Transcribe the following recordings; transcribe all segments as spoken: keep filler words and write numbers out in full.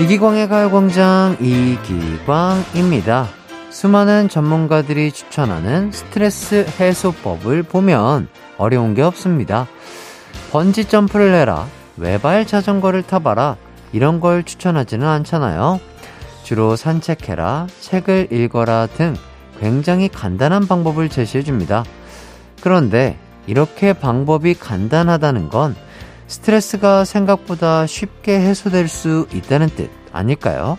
이기광의 가요광장 이기광입니다. 수많은 전문가들이 추천하는 스트레스 해소법을 보면 어려운 게 없습니다. 번지점프를 해라, 외발 자전거를 타봐라, 이런 걸 추천하지는 않잖아요. 주로 산책해라, 책을 읽어라 등 굉장히 간단한 방법을 제시해줍니다. 그런데 이렇게 방법이 간단하다는 건 스트레스가 생각보다 쉽게 해소될 수 있다는 뜻 아닐까요?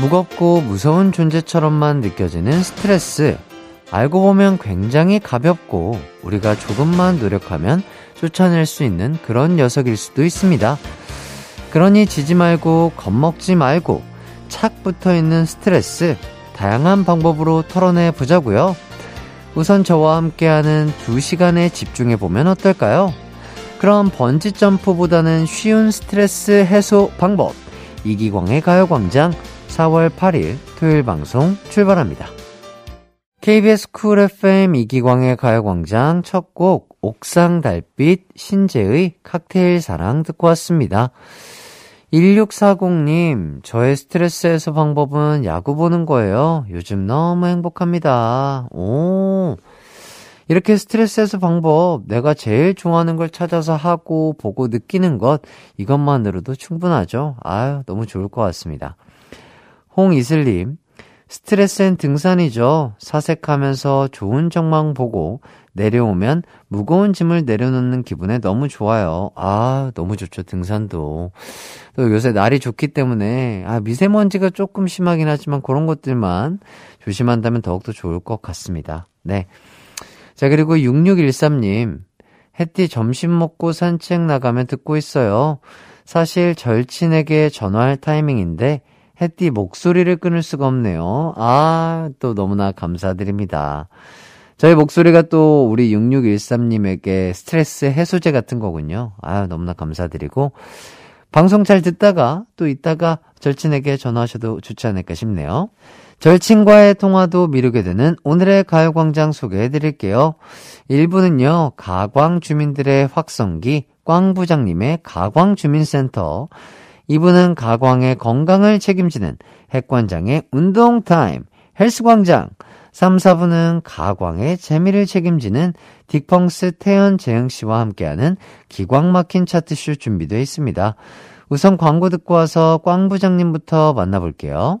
무겁고 무서운 존재처럼만 느껴지는 스트레스, 알고 보면 굉장히 가볍고 우리가 조금만 노력하면 쫓아낼 수 있는 그런 녀석일 수도 있습니다. 그러니 지지 말고 겁먹지 말고 착 붙어있는 스트레스 다양한 방법으로 털어내 보자고요. 우선 저와 함께하는 두 시간에 집중해보면 어떨까요? 그럼 번지점프보다는 쉬운 스트레스 해소 방법, 이기광의 가요광장 사월 팔일 토요일 방송 출발합니다. 케이비에스 쿨 에프엠 이기광의 가요광장 첫 곡 옥상 달빛 신재의 칵테일 사랑 듣고 왔습니다. 일육사공님, 저의 스트레스 해소 방법은 야구 보는 거예요. 요즘 너무 행복합니다. 오, 이렇게 스트레스 해소 방법, 내가 제일 좋아하는 걸 찾아서 하고 보고 느끼는 것, 이것만으로도 충분하죠. 아유, 너무 좋을 것 같습니다. 홍이슬님, 스트레스엔 등산이죠. 사색하면서 좋은 전망 보고 내려오면 무거운 짐을 내려놓는 기분에 너무 좋아요. 아, 너무 좋죠, 등산도. 또 요새 날이 좋기 때문에 아, 미세먼지가 조금 심하긴 하지만 그런 것들만 조심한다면 더욱더 좋을 것 같습니다. 네. 자, 그리고 육육일삼님, 햇띠 점심 먹고 산책 나가면 듣고 있어요. 사실 절친에게 전화할 타이밍인데 햇띠 목소리를 끊을 수가 없네요. 아, 또 너무나 감사드립니다. 저희 목소리가 또 우리 육육일삼님에게 스트레스 해소제 같은 거군요. 아, 너무나 감사드리고 방송 잘 듣다가 또 이따가 절친에게 전화하셔도 좋지 않을까 싶네요. 절친과의 통화도 미루게 되는 오늘의 가요광장 소개해드릴게요. 일 부는요, 가광 주민들의 확성기 꽝 부장님의 가광주민센터, 이분은 가광의 건강을 책임지는 핵관장의 운동타임 헬스광장, 삼, 사 부는 가광의 재미를 책임지는 딕펑스 태현 재흥씨와 함께하는 기광막힌 차트쇼 준비되어 있습니다. 우선 광고 듣고 와서 꽝 부장님부터 만나볼게요.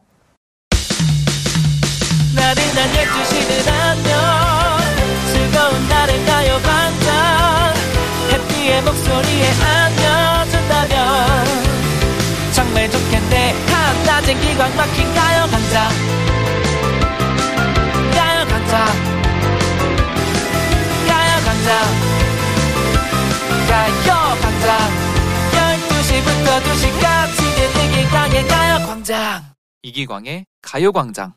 나른한 열두 시는 안녕, 즐거운 날을 가요광장, 해피의 목소리에 안겨준다면 정말 좋겠네. 한낮엔 기광 막힌 가요광장, 가요광장, 가요광장, 가요광장, 열두 시부터 두 시까지는 이기광의 가요광장. 이기광의 가요광장.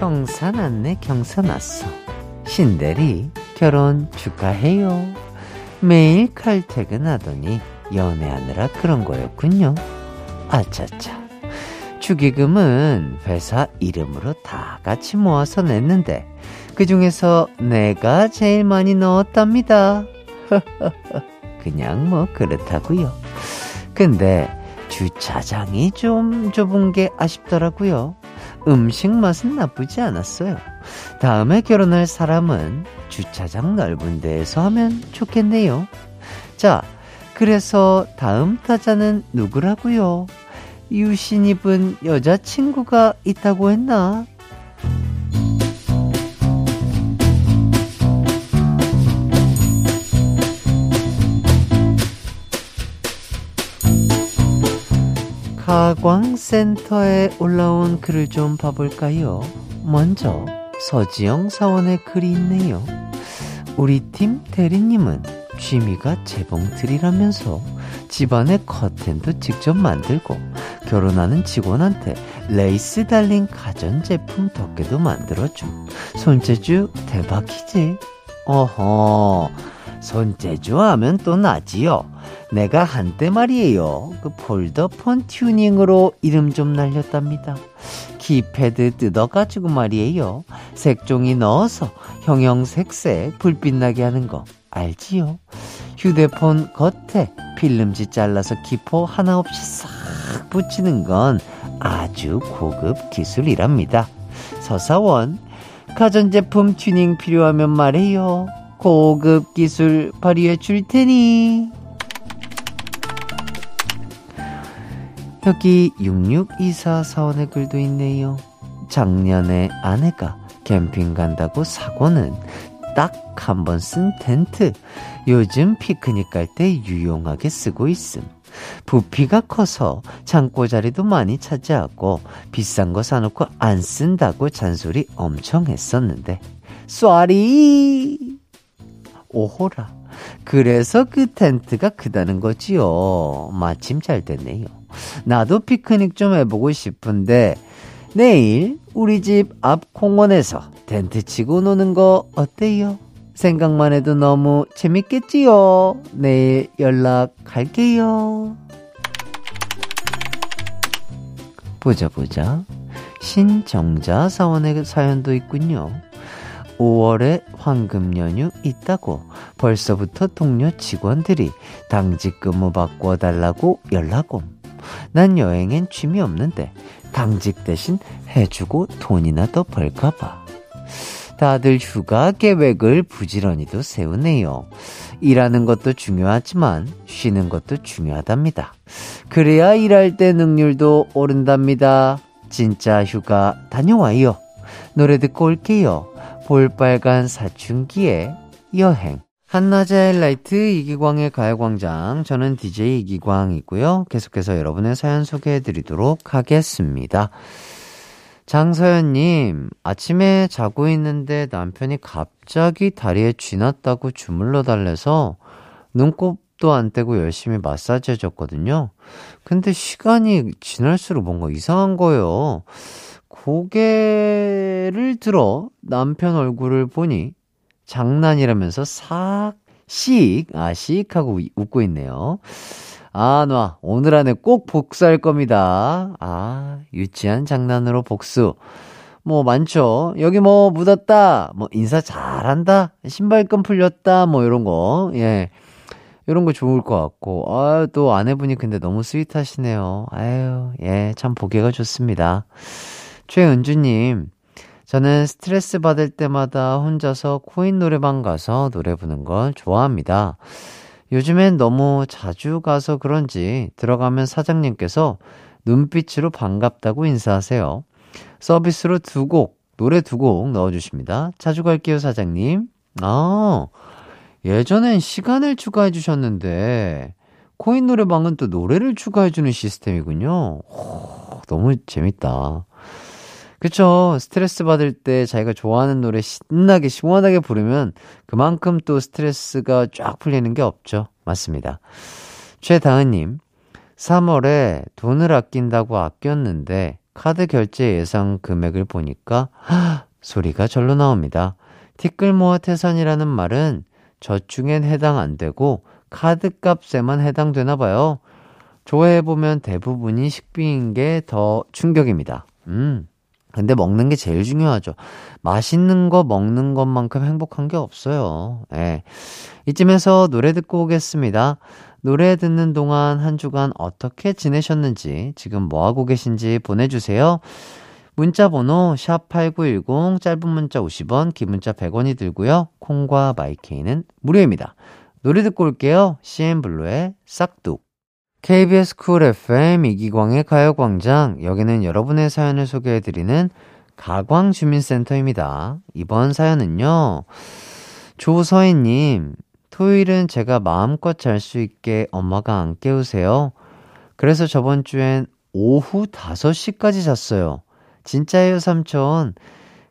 경사 났네, 경사 났어. 신대리 결혼 축하해요. 매일 칼퇴근하더니 연애하느라 그런 거였군요. 아차차. 축의금은 회사 이름으로 다 같이 모아서 냈는데 그중에서 내가 제일 많이 넣었답니다. 그냥 뭐 그렇다고요. 근데 주차장이 좀 좁은 게 아쉽더라고요. 음식 맛은 나쁘지 않았어요. 다음에 결혼할 사람은 주차장 넓은 데에서 하면 좋겠네요. 자, 그래서 다음 타자는 누구라고요? 유신 입은 여자친구가 있다고 했나? 가광센터에 올라온 글을 좀 봐볼까요? 먼저 서지영 사원의 글이 있네요. 우리 팀 대리님은 취미가 재봉틀이라면서 집안에 커튼도 직접 만들고 결혼하는 직원한테 레이스 달린 가전제품 덮개도 만들어줌. 손재주 대박이지. 어허, 손재주 하면 또 나지요. 내가 한때 말이에요, 그 폴더폰 튜닝으로 이름 좀 날렸답니다. 키패드 뜯어가지고 말이에요, 색종이 넣어서 형형색색 불빛나게 하는 거 알지요? 휴대폰 겉에 필름지 잘라서 기포 하나 없이 싹 붙이는 건 아주 고급 기술이랍니다. 서사원, 가전제품 튜닝 필요하면 말해요. 고급 기술 발휘해 줄 테니. 여기 육육이사 사원의 글도 있네요. 작년에 아내가 캠핑 간다고 사고는 딱 한 번 쓴 텐트. 요즘 피크닉 갈 때 유용하게 쓰고 있음. 부피가 커서 창고 자리도 많이 차지하고 비싼 거 사놓고 안 쓴다고 잔소리 엄청 했었는데 쏘리 오호라. 그래서 그 텐트가 크다는 거지요. 마침 잘 됐네요. 나도 피크닉 좀 해보고 싶은데 내일 우리 집 앞 공원에서 텐트 치고 노는 거 어때요? 생각만 해도 너무 재밌겠지요. 내일 연락할게요. 보자 보자. 신정자 사원의 사연도 있군요. 오월에 황금 연휴 있다고 벌써부터 동료 직원들이 당직 근무 바꿔달라고 연락 옴. 난 여행엔 취미 없는데 당직 대신 해주고 돈이나 더 벌까봐. 다들 휴가 계획을 부지런히도 세우네요. 일하는 것도 중요하지만 쉬는 것도 중요하답니다. 그래야 일할 때 능률도 오른답니다. 진짜 휴가 다녀와요. 노래 듣고 올게요. 볼빨간 사춘기의 여행. 한낮의 라이트 이기광의 가요광장. 저는 디제이 이기광이고요. 계속해서 여러분의 사연 소개해드리도록 하겠습니다. 장서연님, 아침에 자고 있는데 남편이 갑자기 다리에 쥐났다고 주물러 달래서 눈곱도 안 떼고 열심히 마사지 해줬거든요. 근데 시간이 지날수록 뭔가 이상한 거예요. 고개를 들어 남편 얼굴을 보니 장난이라면서 싹, 씩, 아, 씩 하고 웃고 있네요. 아, 놔. 오늘 안에 꼭 복수할 겁니다. 아, 유치한 장난으로 복수. 뭐, 많죠. 여기 뭐, 묻었다. 뭐, 인사 잘한다. 신발끈 풀렸다. 뭐, 요런 거. 예. 요런 거 좋을 것 같고. 아, 또 아내분이 근데 너무 스윗하시네요. 아유, 예. 참 보기가 좋습니다. 최은주님. 저는 스트레스 받을 때마다 혼자서 코인 노래방 가서 노래 부는 걸 좋아합니다. 요즘엔 너무 자주 가서 그런지 들어가면 사장님께서 눈빛으로 반갑다고 인사하세요. 서비스로 두 곡, 노래 두 곡 넣어주십니다. 자주 갈게요, 사장님. 아, 예전엔 시간을 추가해 주셨는데 코인 노래방은 또 노래를 추가해 주는 시스템이군요. 오, 너무 재밌다. 그쵸. 스트레스 받을 때 자기가 좋아하는 노래 신나게 시원하게 부르면 그만큼 또 스트레스가 쫙 풀리는 게 없죠. 맞습니다. 최다은님, 삼월에 돈을 아낀다고 아꼈는데 카드 결제 예상 금액을 보니까 하, 소리가 절로 나옵니다. 티끌 모아 태산이라는 말은 저축엔 해당 안 되고 카드값에만 해당되나 봐요. 조회해보면 대부분이 식비인 게 더 충격입니다. 음. 근데 먹는 게 제일 중요하죠. 맛있는 거 먹는 것만큼 행복한 게 없어요. 예. 이쯤에서 노래 듣고 오겠습니다. 노래 듣는 동안 한 주간 어떻게 지내셨는지, 지금 뭐하고 계신지 보내주세요. 문자 번호 샵 팔구일공, 짧은 문자 오십 원, 긴 문자 백 원이 들고요. 콩과 마이케이는 무료입니다. 노래 듣고 올게요. 씨앤블루의 싹둑. 케이비에스 쿨 에프엠 이기광의 가요광장. 여기는 여러분의 사연을 소개해드리는 가광주민센터입니다. 이번 사연은요, 조서희님, 토요일은 제가 마음껏 잘 수 있게 엄마가 안 깨우세요. 그래서 저번 주엔 오후 다섯 시까지 잤어요. 진짜예요 삼촌.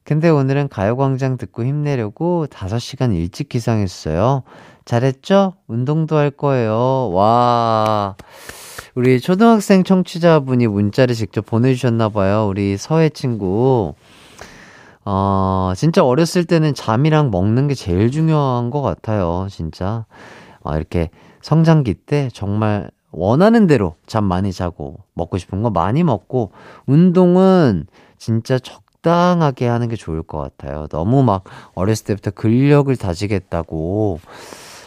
근데 오늘은 가요광장 듣고 힘내려고 다섯 시간 일찍 기상했어요. 잘했죠? 운동도 할 거예요. 와, 우리 초등학생 청취자분이 문자를 직접 보내주셨나봐요. 우리 서해 친구. 어, 진짜 어렸을 때는 잠이랑 먹는 게 제일 중요한 것 같아요. 진짜. 어, 이렇게 성장기 때 정말 원하는 대로 잠 많이 자고 먹고 싶은 거 많이 먹고 운동은 진짜 적당하게 하는 게 좋을 것 같아요. 너무 막 어렸을 때부터 근력을 다지겠다고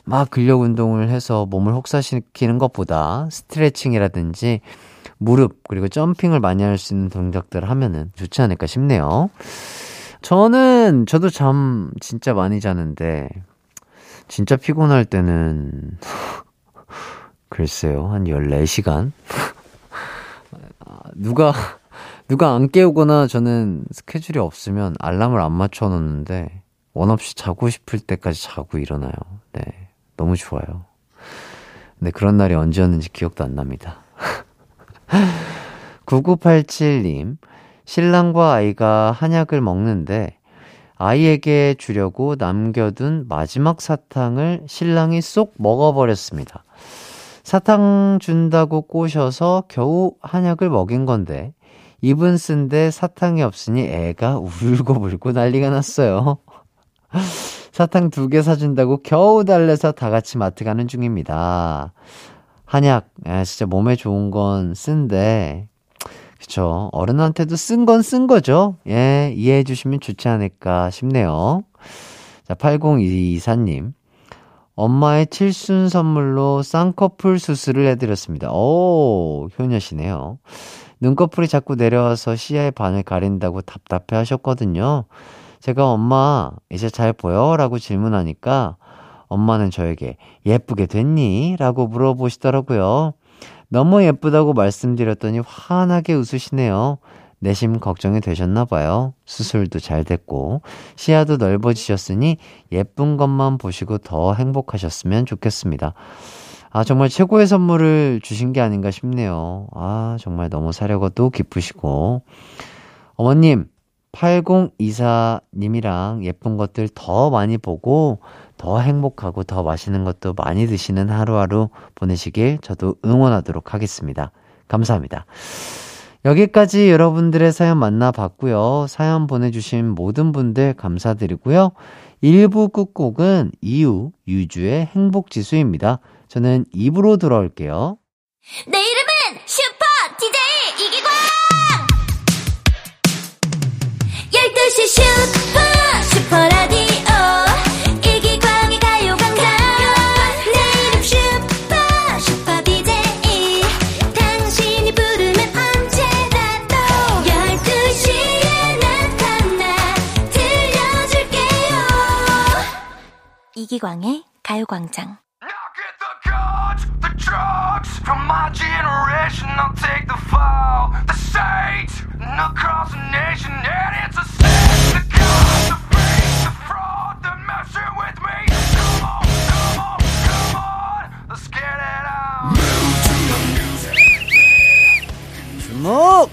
막 근력 운동을 해서 몸을 혹사시키는 것보다 스트레칭이라든지 무릎 그리고 점핑을 많이 할 수 있는 동작들을 하면은 좋지 않을까 싶네요. 저는 저도 잠 진짜 많이 자는데 진짜 피곤할 때는 글쎄요, 한 열네 시간? 누가, 누가 안 깨우거나 저는 스케줄이 없으면 알람을 안 맞춰 놓는데, 원 없이 자고 싶을 때까지 자고 일어나요. 네. 너무 좋아요. 근데 그런 날이 언제였는지 기억도 안 납니다. 구구팔칠님, 신랑과 아이가 한약을 먹는데, 아이에게 주려고 남겨둔 마지막 사탕을 신랑이 쏙 먹어버렸습니다. 사탕 준다고 꼬셔서 겨우 한약을 먹인 건데 입은 쓴데 사탕이 없으니 애가 울고불고 난리가 났어요. 사탕 두 개 사준다고 겨우 달래서 다 같이 마트 가는 중입니다. 한약 아, 진짜 몸에 좋은 건 쓴데 그쵸, 어른한테도 쓴 건 쓴 거죠. 예, 이해해 주시면 좋지 않을까 싶네요. 자, 팔공이사님, 엄마의 칠순 선물로 쌍꺼풀 수술을 해드렸습니다. 오, 효녀시네요. 눈꺼풀이 자꾸 내려와서 시야의 반을 가린다고 답답해 하셨거든요. 제가 엄마 이제 잘 보여? 라고 질문하니까 엄마는 저에게 예쁘게 됐니? 라고 물어보시더라고요. 너무 예쁘다고 말씀드렸더니 환하게 웃으시네요. 내심 걱정이 되셨나 봐요. 수술도 잘 됐고 시야도 넓어지셨으니 예쁜 것만 보시고 더 행복하셨으면 좋겠습니다. 아, 정말 최고의 선물을 주신 게 아닌가 싶네요. 아, 정말 너무 사려고도 기쁘시고 어머님 팔공이사님이랑 예쁜 것들 더 많이 보고 더 행복하고 더 맛있는 것도 많이 드시는 하루하루 보내시길 저도 응원하도록 하겠습니다. 감사합니다. 여기까지 여러분들의 사연 만나봤고요. 사연 보내주신 모든 분들 감사드리고요. 일 부 끝곡은 이유, 유주의 행복지수입니다. 저는 이 부로 돌아올게요. 내 이름은 슈퍼 디제이 이기광! 열두 시 슈퍼 슈퍼라디오 이기광의 가요광장. 주목!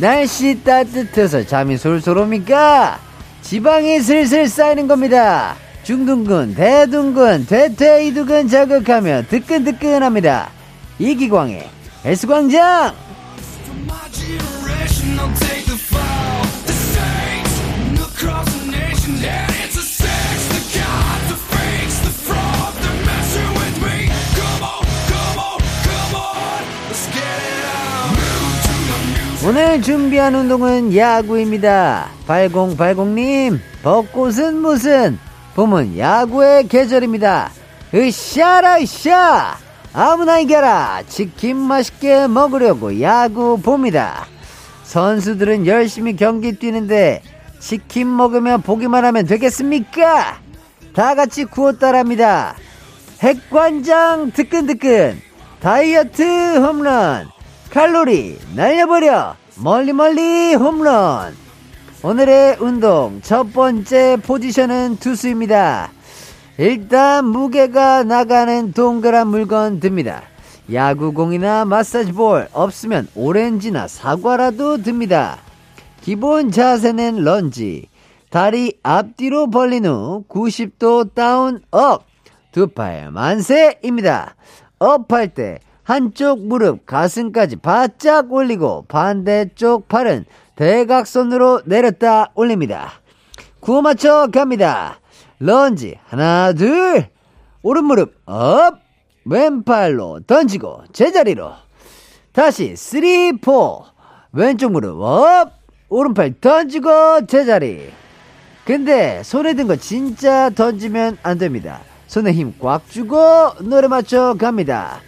날씨 따뜻해서 잠이 솔솔 옵니까? 지방이 슬슬 쌓이는 겁니다. 중둔근, 대둔근, 퇴퇴이두근 자극하며 뜨끈뜨끈합니다. 이기광의 에스광장! 오늘 준비한 운동은 야구입니다. 팔공팔공님, 벚꽃은 무슨? 봄은 야구의 계절입니다. 으쌰라 으쌰, 아무나 이겨라. 치킨 맛있게 먹으려고 야구 봅니다. 선수들은 열심히 경기 뛰는데 치킨 먹으면 보기만 하면 되겠습니까? 다같이 구웠다랍니다. 핵관장 뜨끈뜨끈, 다이어트 홈런, 칼로리 날려버려, 멀리멀리 홈런. 오늘의 운동 첫 번째 포지션은 투수입니다. 일단 무게가 나가는 동그란 물건 듭니다. 야구공이나 마사지볼, 없으면 오렌지나 사과라도 듭니다. 기본 자세는 런지, 다리 앞뒤로 벌린 후 구십 도 다운 업, 두 팔 만세입니다. 업할 때 한쪽 무릎 가슴까지 바짝 올리고 반대쪽 팔은 대각선으로 내렸다 올립니다. 구호 맞춰 갑니다. 런지 하나 둘, 오른 무릎 업, 왼팔로 던지고 제자리로. 다시 쓰리 포, 왼쪽 무릎 업, 오른팔 던지고 제자리. 근데 손에 든 거 진짜 던지면 안 됩니다. 손에 힘 꽉 주고 노래 맞춰 갑니다.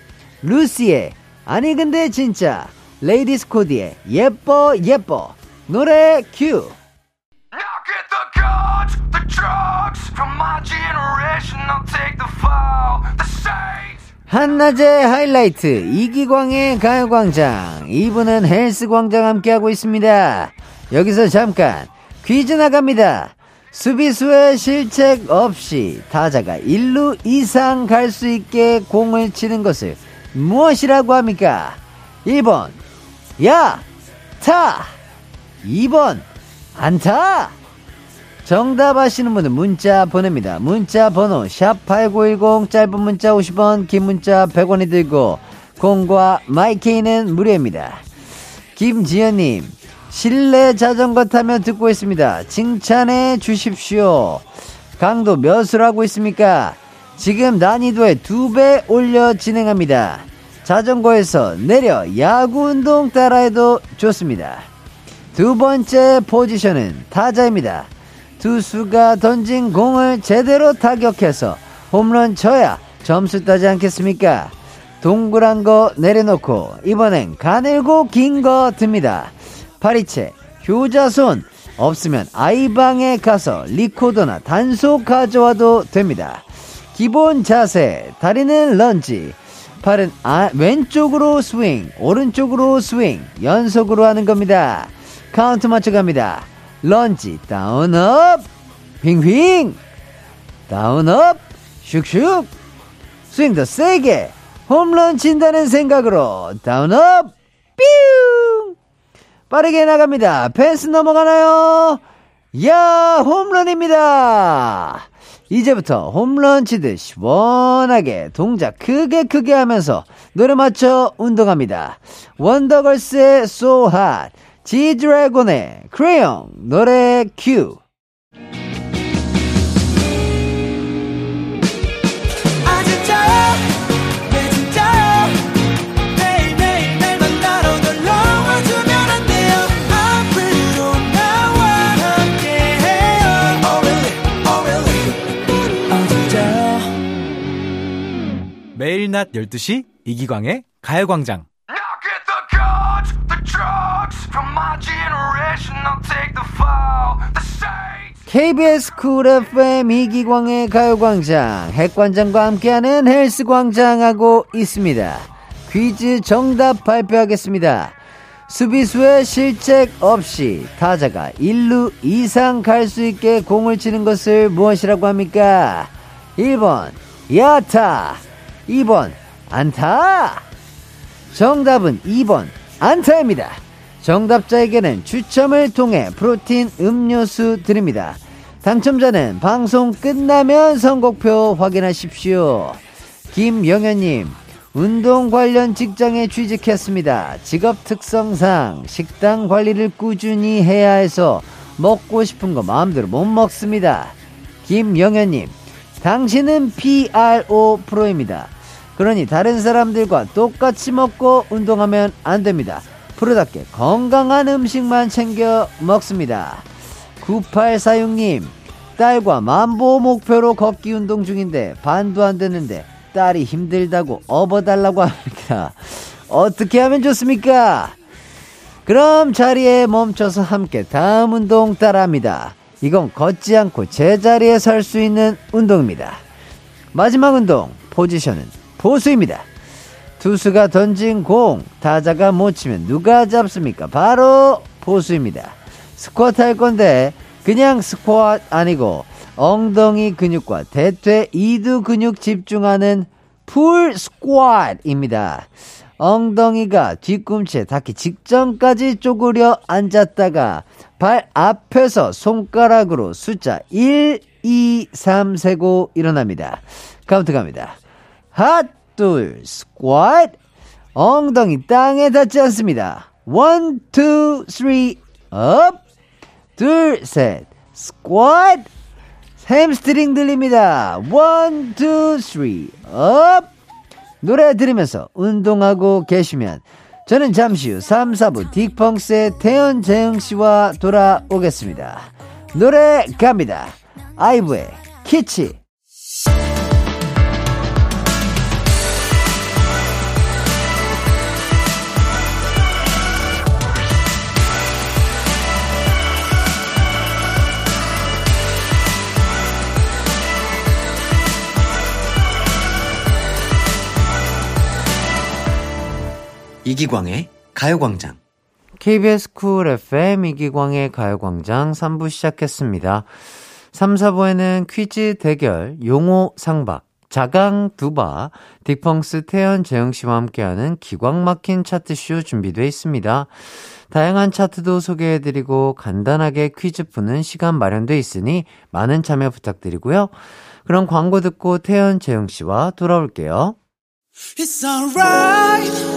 루시의 아니 근데 진짜, 레이디스 코디의 예뻐 예뻐. 노래 큐. I'll get the guns, the drugs from my generation. I'll take the fall, the shades. 한낮의 하이라이트 이기광의 가요광장. 이분은 헬스광장 함께하고 있습니다. 여기서 잠깐 퀴즈 나갑니다. 수비수의 실책 없이 타자가 일 루 이상 갈 수 있게 공을 치는 것을 무엇이라고 합니까? 일 번 야타, 이 번 안타. 정답 아시는 분은 문자 보냅니다. 문자 번호 샵 팔구일공, 짧은 문자 오십 원, 긴 문자 백 원이 들고 공과 마이케이는 무료입니다. 김지연님, 실내 자전거 타며 듣고 있습니다. 칭찬해 주십시오. 강도 몇으로 하고 있습니까? 지금 난이도에 두 배 올려 진행합니다. 자전거에서 내려 야구 운동 따라해도 좋습니다. 두 번째 포지션은 타자입니다. 투수가 던진 공을 제대로 타격해서 홈런 쳐야 점수 따지 않겠습니까? 동그란 거 내려놓고 이번엔 가늘고 긴 거 듭니다. 파리채, 효자손 없으면 아이방에 가서 리코더나 단소 가져와도 됩니다. 기본 자세, 다리는 런지, 팔은 아, 왼쪽으로 스윙, 오른쪽으로 스윙, 연속으로 하는 겁니다. 카운트 맞춰갑니다. 런지, 다운업, 빙빙, 다운업, 슉슉, 스윙 더 세게, 홈런 친다는 생각으로 다운업, 뾰! 빠르게 나갑니다. 펜스 넘어가나요? 야, 홈런입니다. 이제부터 홈런 치듯 시원하게 동작 크게 크게 하면서 노래 맞춰 운동합니다. 원더걸스의 So Hot, G-Dragon의 크레용. 노래 큐. 매일 낮 열두 시 이기광의 가요광장. 케이비에스 쿨 에프엠 이기광의 가요광장, 핵관장과 함께하는 헬스광장하고 있습니다. 퀴즈 정답 발표하겠습니다. 수비수의 실책 없이 타자가 일 루 이상 갈 수 있게 공을 치는 것을 무엇이라고 합니까? 일 번 야타, 이 번 안타. 정답은 이 번 안타입니다. 정답자에게는 추첨을 통해 프로틴 음료수 드립니다. 당첨자는 방송 끝나면 선곡표 확인하십시오. 김영현님, 운동 관련 직장에 취직했습니다. 직업 특성상 식단 관리를 꾸준히 해야 해서 먹고 싶은 거 마음대로 못 먹습니다. 김영현님, 당신은 피알오 프로입니다. 그러니 다른 사람들과 똑같이 먹고 운동하면 안 됩니다. 프로답게 건강한 음식만 챙겨 먹습니다. 구팔사육 님, 딸과 만보 목표로 걷기 운동 중인데 반도 안 되는데 딸이 힘들다고 업어달라고 합니다. 어떻게 하면 좋습니까? 그럼 자리에 멈춰서 함께 다음 운동 따라합니다. 이건 걷지 않고 제자리에 설 수 있는 운동입니다. 마지막 운동 포지션은 보수입니다. 투수가 던진 공, 타자가 못 치면 누가 잡습니까? 바로 보수입니다. 스쿼트 할 건데 그냥 스쿼트 아니고 엉덩이 근육과 대퇴 이두 근육 집중하는 풀 스쿼트입니다. 엉덩이가 뒤꿈치에 닿기 직전까지 쪼그려 앉았다가 발 앞에서 손가락으로 숫자 일, 이, 삼 세고 일어납니다. 카운트 갑니다. 하나, 둘, 스쿼트. 엉덩이 땅에 닿지 않습니다. 원, 투, 쓰리, 업. 둘, 셋, 스쿼트. 햄스트링 들립니다. 원, 투, 쓰리, 업. 노래 들으면서 운동하고 계시면 저는 잠시 후 삼, 사 부 딕펑스의 태현, 재흥 씨와 돌아오겠습니다. 노래 갑니다. 아이브의 키치. 이기광의 가요광장 케이비에스 쿨 에프엠 이기광의 가요광장 삼 부 시작했습니다. 삼, 사 부에는 퀴즈 대결, 용어 상박, 자강 두바, 딕펑스 태현, 재흥씨와 함께하는 기광막힌 차트쇼 준비되어 있습니다. 다양한 차트도 소개해드리고 간단하게 퀴즈 푸는 시간 마련되어 있으니 많은 참여 부탁드리고요. 그럼 광고 듣고 태현, 재흥씨와 돌아올게요. It's alright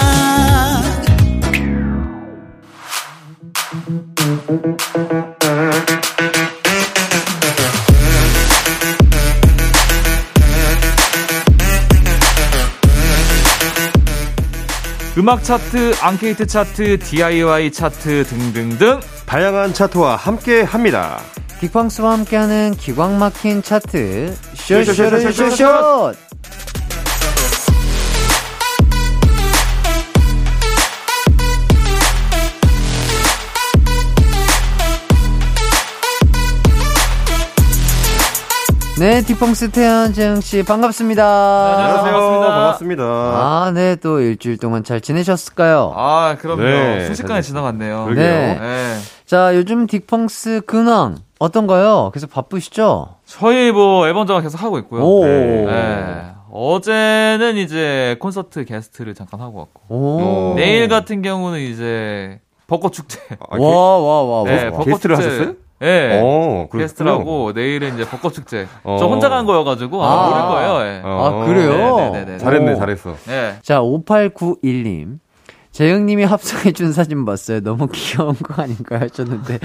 음악 차트, 앙케이트 차트, 디아이와이 차트 등등등 다양한 차트와 함께합니다. 딕펑스와 함께하는 기광막힌 차트 쇼쇼쇼쇼쇼. 네, 딕펑스 태현, 재흥씨 반갑습니다. 네, 안녕하세요. 반갑습니다. 반갑습니다. 아, 네, 또 일주일 동안 잘 지내셨을까요? 아, 그럼요. 네, 순식간에 잘... 지나갔네요. 네. 네. 자, 요즘 딕펑스 근황 어떤가요? 계속 바쁘시죠? 저희 뭐 앨범전화 계속 하고 있고요. 오. 네. 네. 어제는 이제 콘서트 게스트를 잠깐 하고 왔고, 오. 내일 같은 경우는 이제 벚꽃 축제. 아, 와, 와, 와. 네, 와. 게스트를 축제. 하셨어요? 예. 네, 게스트라고 내일은 이제 벚꽃 축제. 어. 저 혼자 간 거여가지고 아, 아, 모를 거예요. 네. 아, 그래요? 네네네네. 잘했네, 잘했어. 네. 자, 오팔구일 님. 재흥님이 합성해준 사진 봤어요. 너무 귀여운 거 아닌가 하셨는데.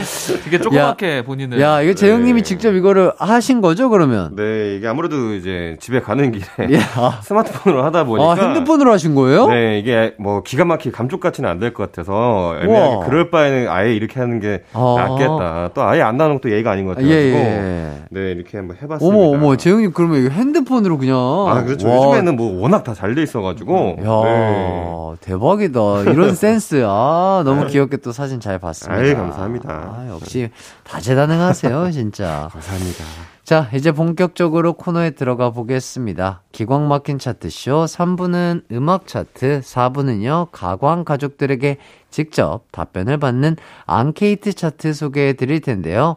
이게 조그맣게 본인은. 야, 이거 재흥님이 네. 직접 이거를 하신 거죠, 그러면? 네, 이게 아무래도 이제 집에 가는 길에 예. 아. 스마트폰으로 하다 보니까. 아, 핸드폰으로 하신 거예요? 네, 이게 뭐 기가 막히게 감쪽같이는 안 될 것 같아서. 애매하게 그럴 바에는 아예 이렇게 하는 게 아. 낫겠다. 또 아예 안 나오는 것도 예의가 아닌 것 같아서. 예, 예. 네, 이렇게 한번 해봤습니다. 어머, 어머, 재흥님 그러면 이거 핸드폰으로 그냥. 아, 그렇죠. 와. 요즘에는 뭐 워낙 다 잘 돼 있어가지고. 야, 네. 대박이다. 이런 센스. 아, 너무 귀엽게 또 사진 잘 봤습니다. 아이, 감사합니다. 아, 역시 다재다능하세요, 진짜. 감사합니다. 자, 이제 본격적으로 코너에 들어가 보겠습니다. 기광 막힌 차트쇼 삼 부는 음악 차트, 사 부는요, 가광 가족들에게 직접 답변을 받는 앙케이트 차트 소개해 드릴 텐데요.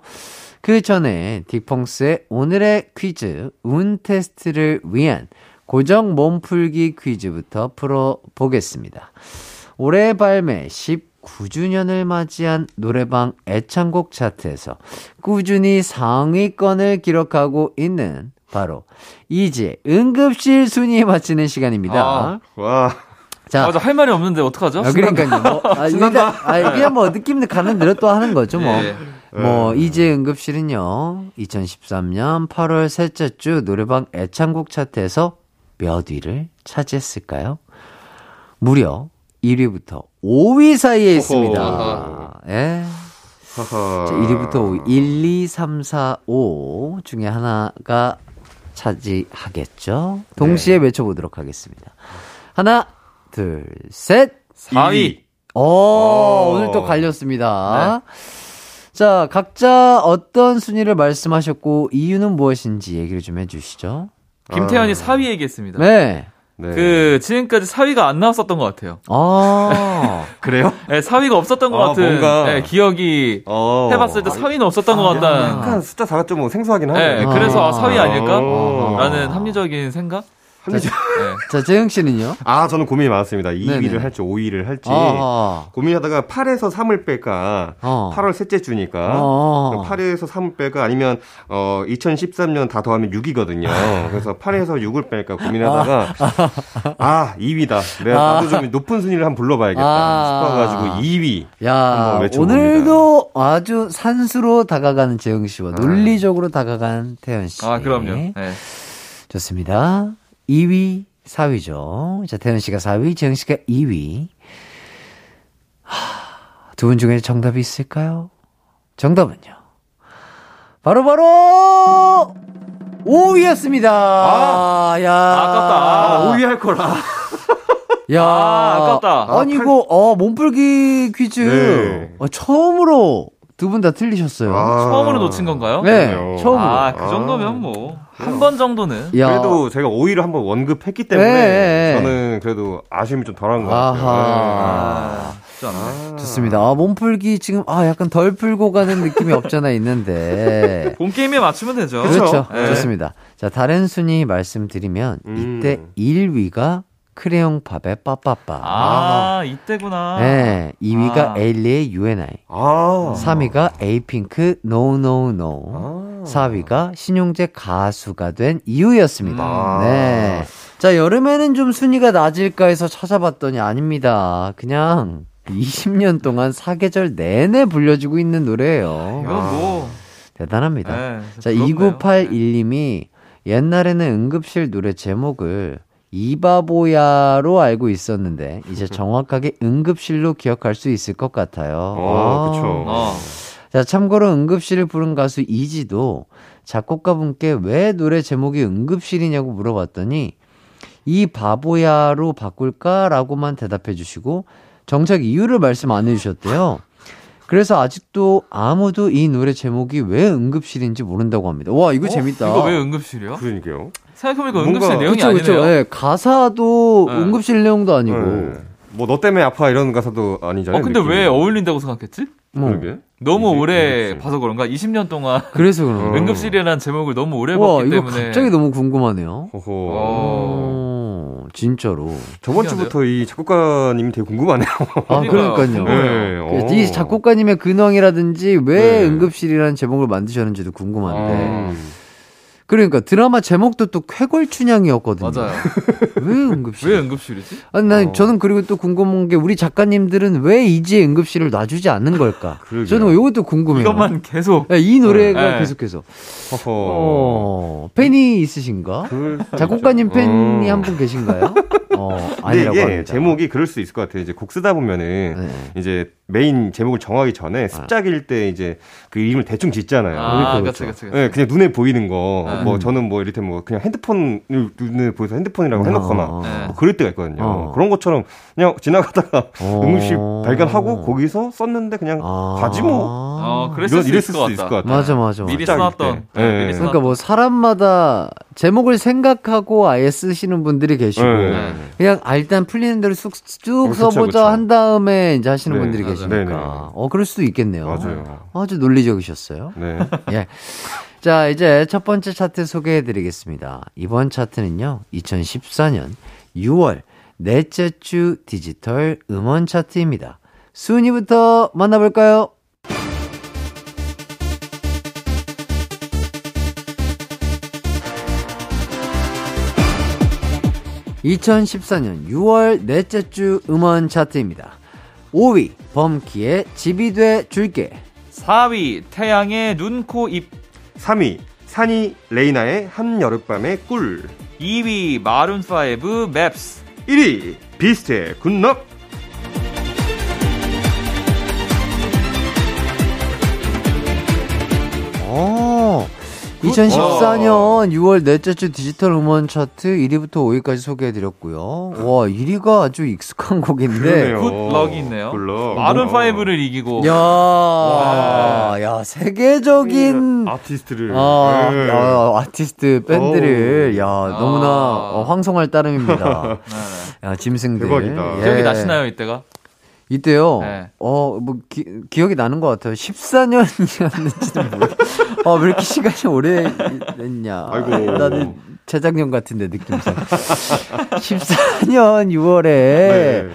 그 전에 딕펑스의 오늘의 퀴즈, 운 테스트를 위한 고정 몸풀기 퀴즈부터 풀어보겠습니다. 올해 발매 십구 주년을 맞이한 노래방 애창곡 차트에서 꾸준히 상위권을 기록하고 있는 바로 이제 응급실 순위에 맞히는 시간입니다. 아, 와. 자, 아, 할 말이 없는데 어떡하죠? 아, 그러니까요. 뭐, 아, 일단, 아, 그냥 뭐 느낌 가는 대로 또 하는 거죠, 뭐. 예. 뭐 네. 이제 응급실은요, 이천십삼 년 팔월 셋째 주 노래방 애창곡 차트에서 몇 위를 차지했을까요? 무려 일 위부터 오 위 사이에 있습니다. 예. 자, 일 위부터 오 위. 일, 이, 삼, 사, 오 중에 하나가 차지하겠죠. 동시에 네. 외쳐보도록 하겠습니다. 하나, 둘, 셋. 사 위. 오, 오. 오늘 또 갈렸습니다. 네. 자, 각자 어떤 순위를 말씀하셨고 이유는 무엇인지 얘기를 좀 해주시죠. 김태현이 아. 사 위 얘기했습니다. 네. 네. 그 지금까지 사위가 안 나왔었던 것 같아요. 아 그래요? 네, 사위가 없었던 것 아, 같은 뭔가... 네, 기억이 어... 해봤을 때 사위는 없었던 아, 것 같다. 약간 숫자 사가 좀 생소하긴 하네. 네, 아, 그래서 아, 사위 아닐까라는 아, 합리적인 생각. 합리적. 네. 자 재흥 씨는요? 아 저는 고민이 많았습니다. 이 위를 네네. 할지 오 위를 할지 아하. 고민하다가 팔에서 삼을 뺄까 아하. 팔월 셋째 주니까 아하. 팔에서 삼을 뺄까 아니면 어, 이천십삼 년 다 더하면 육이거든요. 그래서 팔에서 육을 뺄까 고민하다가 아하. 아 이 위다. 내가 아하. 나도 좀 높은 순위를 한번 불러봐야겠다 싶어가지고 이 위 야, 한번 외쳐봅니다. 오늘도 아주 산수로 다가가는 재흥 씨와 아. 논리적으로 다가간 태현 씨. 아 그럼요. 네. 좋습니다. 이 위, 사 위죠. 자, 태현 씨가 사 위, 재흥 씨가 이 위. 두 분 중에 정답이 있을까요? 정답은요. 바로바로 바로 오 위였습니다. 아, 야. 아깝다. 아, 오 위 할 거라. 야, 아, 아깝다. 아니, 이거, 어, 몸풀기 퀴즈. 네. 어, 처음으로. 두 분 다 틀리셨어요. 아~ 처음으로 놓친 건가요? 네, 그래요. 처음으로. 아, 그 정도면 뭐 한 번 정도는. 야. 그래도 제가 오히려 한번 원급했기 때문에 네. 저는 그래도 아쉬움이 좀 덜한 것 같아요. 아하. 네. 아, 좋습니다. 아, 몸풀기 지금 아 약간 덜 풀고 가는 느낌이 없잖아 있는데 본 게임에 맞추면 되죠. 그렇죠. 네. 좋습니다. 자 다른 순위 말씀드리면 음. 이때 일 위가 크레용 밥의 빠빠빠. 아, 아, 이때구나. 네. 이 위가 아. 에일리의 유엔아이. 아. 삼 위가 에이핑크 노노노. 아. 사 위가 신용재 가수가 된 이유였습니다. 아. 네. 자, 여름에는 좀 순위가 낮을까 해서 찾아봤더니 아닙니다. 그냥 이십 년 동안 사계절 내내 불려지고 있는 노래예요. 이건 뭐. 대단합니다. 네, 자, 이구팔일 님이 옛날에는 응급실 노래 제목을 이바보야로 알고 있었는데 이제 정확하게 응급실로 기억할 수 있을 것 같아요. 아, 그렇죠. 아. 자, 참고로 응급실을 부른 가수 이지도 작곡가분께 왜 노래 제목이 응급실이냐고 물어봤더니 이 바보야로 바꿀까라고만 대답해 주시고 정작 이유를 말씀 안 해주셨대요. 그래서 아직도 아무도 이 노래 제목이 왜 응급실인지 모른다고 합니다. 와 이거 어? 재밌다. 이거 왜 응급실이요? 그러니까요. 생각해보니까 뭔가... 응급실 내용이 그쵸, 그쵸. 아니네요. 네, 가사도 네. 응급실 내용도 아니고 네. 뭐 너 때문에 아파 이런 가사도 아니잖아요. 어, 근데 느낌이. 왜 어울린다고 생각했지? 뭐. 그러게. 너무 오래 응급실. 봐서 그런가? 이십 년 동안 그래서 그런가? 응급실이라는 제목을 너무 오래 와, 봤기 이거 때문에 갑자기 너무 궁금하네요. 어허. 오. 진짜로 저번 주부터 이 작곡가님이 되게 궁금하네요. 아 그러니까요. 네. 네. 이 작곡가님의 근황이라든지 왜 네. 응급실이라는 제목을 만드셨는지도 궁금한데. 아. 그러니까 드라마 제목도 또 쾌걸춘향이었거든요. 맞아요. 왜 응급실? 왜 응급실이지? 아니 난 어. 저는 그리고 또 궁금한 게 우리 작가님들은 왜 이제 응급실을 놔주지 않는 걸까? 저는 이것도 궁금해요. 이것만 계속 네, 이 노래가 네. 계속해서. 어, 팬이 있으신가? 그... 작곡가님 팬이 어... 한 분 계신가요? 어, 아니라고 네, 예, 합니다. 제목이 그럴 수 있을 것 같아요. 이제 곡 쓰다 보면은 네. 이제 메인 제목을 정하기 전에 습작일 때 이제 그 이름을 대충 짓잖아요. 아, 그렇죠. 그렇죠. 네, 그냥 눈에 보이는 거. 네. 뭐 저는 뭐 이를테면 뭐 그냥 핸드폰을 눈에 보여서 핸드폰이라고 해놓거나 어. 네. 뭐 그럴 때가 있거든요. 어. 그런 것처럼 그냥 지나가다가 어. 응급실 발견하고 거기서 썼는데 그냥 어. 가지 뭐. 어, 그랬을 이런, 수, 있을 수 있을 것 같아요. 맞아, 맞아. 미리 써놨던. 네. 네. 미리 그러니까 뭐 사람마다 제목을 생각하고 아예 쓰시는 분들이 계시고 네. 네. 그냥 아, 일단 풀리는 대로 쑥, 쭉 어, 써보자 그쵸. 한 다음에 이제 하시는 네. 분들이 계시고 그러니까. 어, 그럴 수도 있겠네요. 맞아요. 아주 논리적이셨어요. 네. 예. 자, 이제 첫 번째 차트 소개해 드리겠습니다. 이번 차트는요, 이천십사 년 유월 넷째 주 디지털 음원 차트입니다. 순위부터 만나볼까요? 이천십사 년 유월 넷째 주 음원 차트입니다. 오 위 범키의 집이 돼 줄게. 사 위 태양의 눈, 코, 입. 삼 위 산이 레이나의 한여름밤의 꿀. 이 위 마룬파이브 맵스. 일 위 비스트의 굿럭. 이천십사 년 유월 넷째 주 디지털 음원 차트 일 위부터 오 위까지 소개해드렸고요. 와, 일 위가 아주 익숙한 곡인데. 굿럭이 있네요. 굿럭. 마룬파이브를 이기고. 야, 와. 야, 세계적인 아티스트를. 아, 네. 야, 아티스트 밴드를. 오. 야, 너무나 아. 황성할 따름입니다. 네. 야, 짐승들. 대박이다. 예. 기억이 나시나요, 이때가? 이때요. 네. 어, 뭐 기, 기억이 나는 것 같아요. 십사 년이었는지도 모르겠어요. 아, 왜 이렇게 시간이 오래 됐냐. 아이고. 나는 재작년 같은데 느낌상. 십사 년 유월에 네.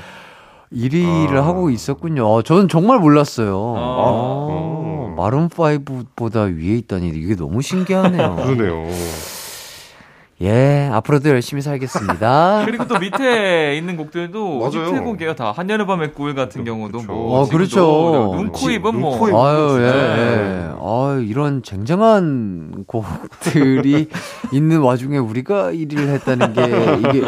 일 위를 아. 하고 있었군요. 아, 저는 정말 몰랐어요. 아. 아. 마룬 파이브보다 위에 있다니 이게 너무 신기하네요. 그러네요. 예, 앞으로도 열심히 살겠습니다. 그리고 또 밑에 있는 곡들도 밑에 곡이에요. 다 한여름 밤의 꿀 같은 경우도 그렇죠. 뭐 아, 그렇죠. 눈코입은 뭐 눈코입 아유, 예, 예. 아유, 이런 쟁쟁한 곡들이 있는 와중에 우리가 일 위를 했다는 게 이게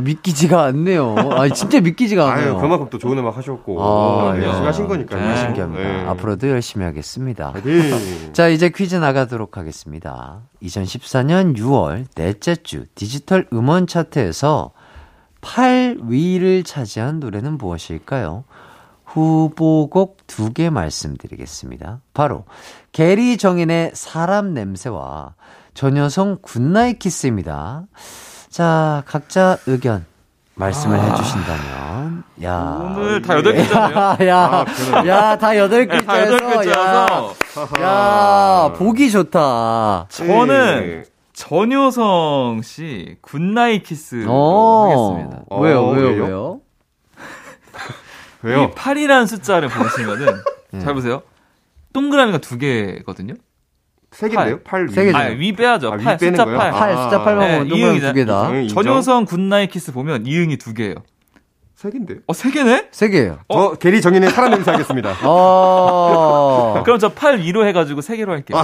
믿기지가 않네요. 아, 진짜 믿기지가 않아요. 아유, 그만큼 또 좋은 음악 하셨고 아, 열심히 예. 하신 거니까요. 정말 신기합니다. 예. 앞으로도 열심히 하겠습니다. 예. 자, 이제 퀴즈 나가도록 하겠습니다. 이천십사 년 유월 넷째 주 디지털 음원 차트에서 팔 위를 차지한 노래는 무엇일까요? 후보곡 두 개 말씀드리겠습니다. 바로 게리 정인의 사람 냄새와 전효성 굿나잇 키스입니다. 자, 각자 의견 말씀을 아... 해주신다면. 야. 오늘 다 여덟 글자네요. 야, 아, 야, 다 여덟 글자에서. 야, 야, 보기 좋다. 저는 전효성 씨 굿나잇 키스로 어. 하겠습니다. 어, 왜요, 왜요, 왜요? 왜요? 이 팔이라는 숫자를 보시면은 음. 잘 보세요. 동그라미가 두 개거든요. 세 개인데요? 팔, 세 개죠. 아, 위 빼야죠. 아, 팔, 위 빼는 숫자 거예요? 팔. 팔, 아, 숫자 팔만 보면 동그라미 두 개다. 전효성 굿나잇 키스 보면 이응이 두 개예요. 세 개인데요? 어, 세 개네? 세 개예요. 어? 저 게리 정인의 사람 냄새 하겠습니다. 어. 그럼 저 팔 위로 해가지고 세 개로 할게요.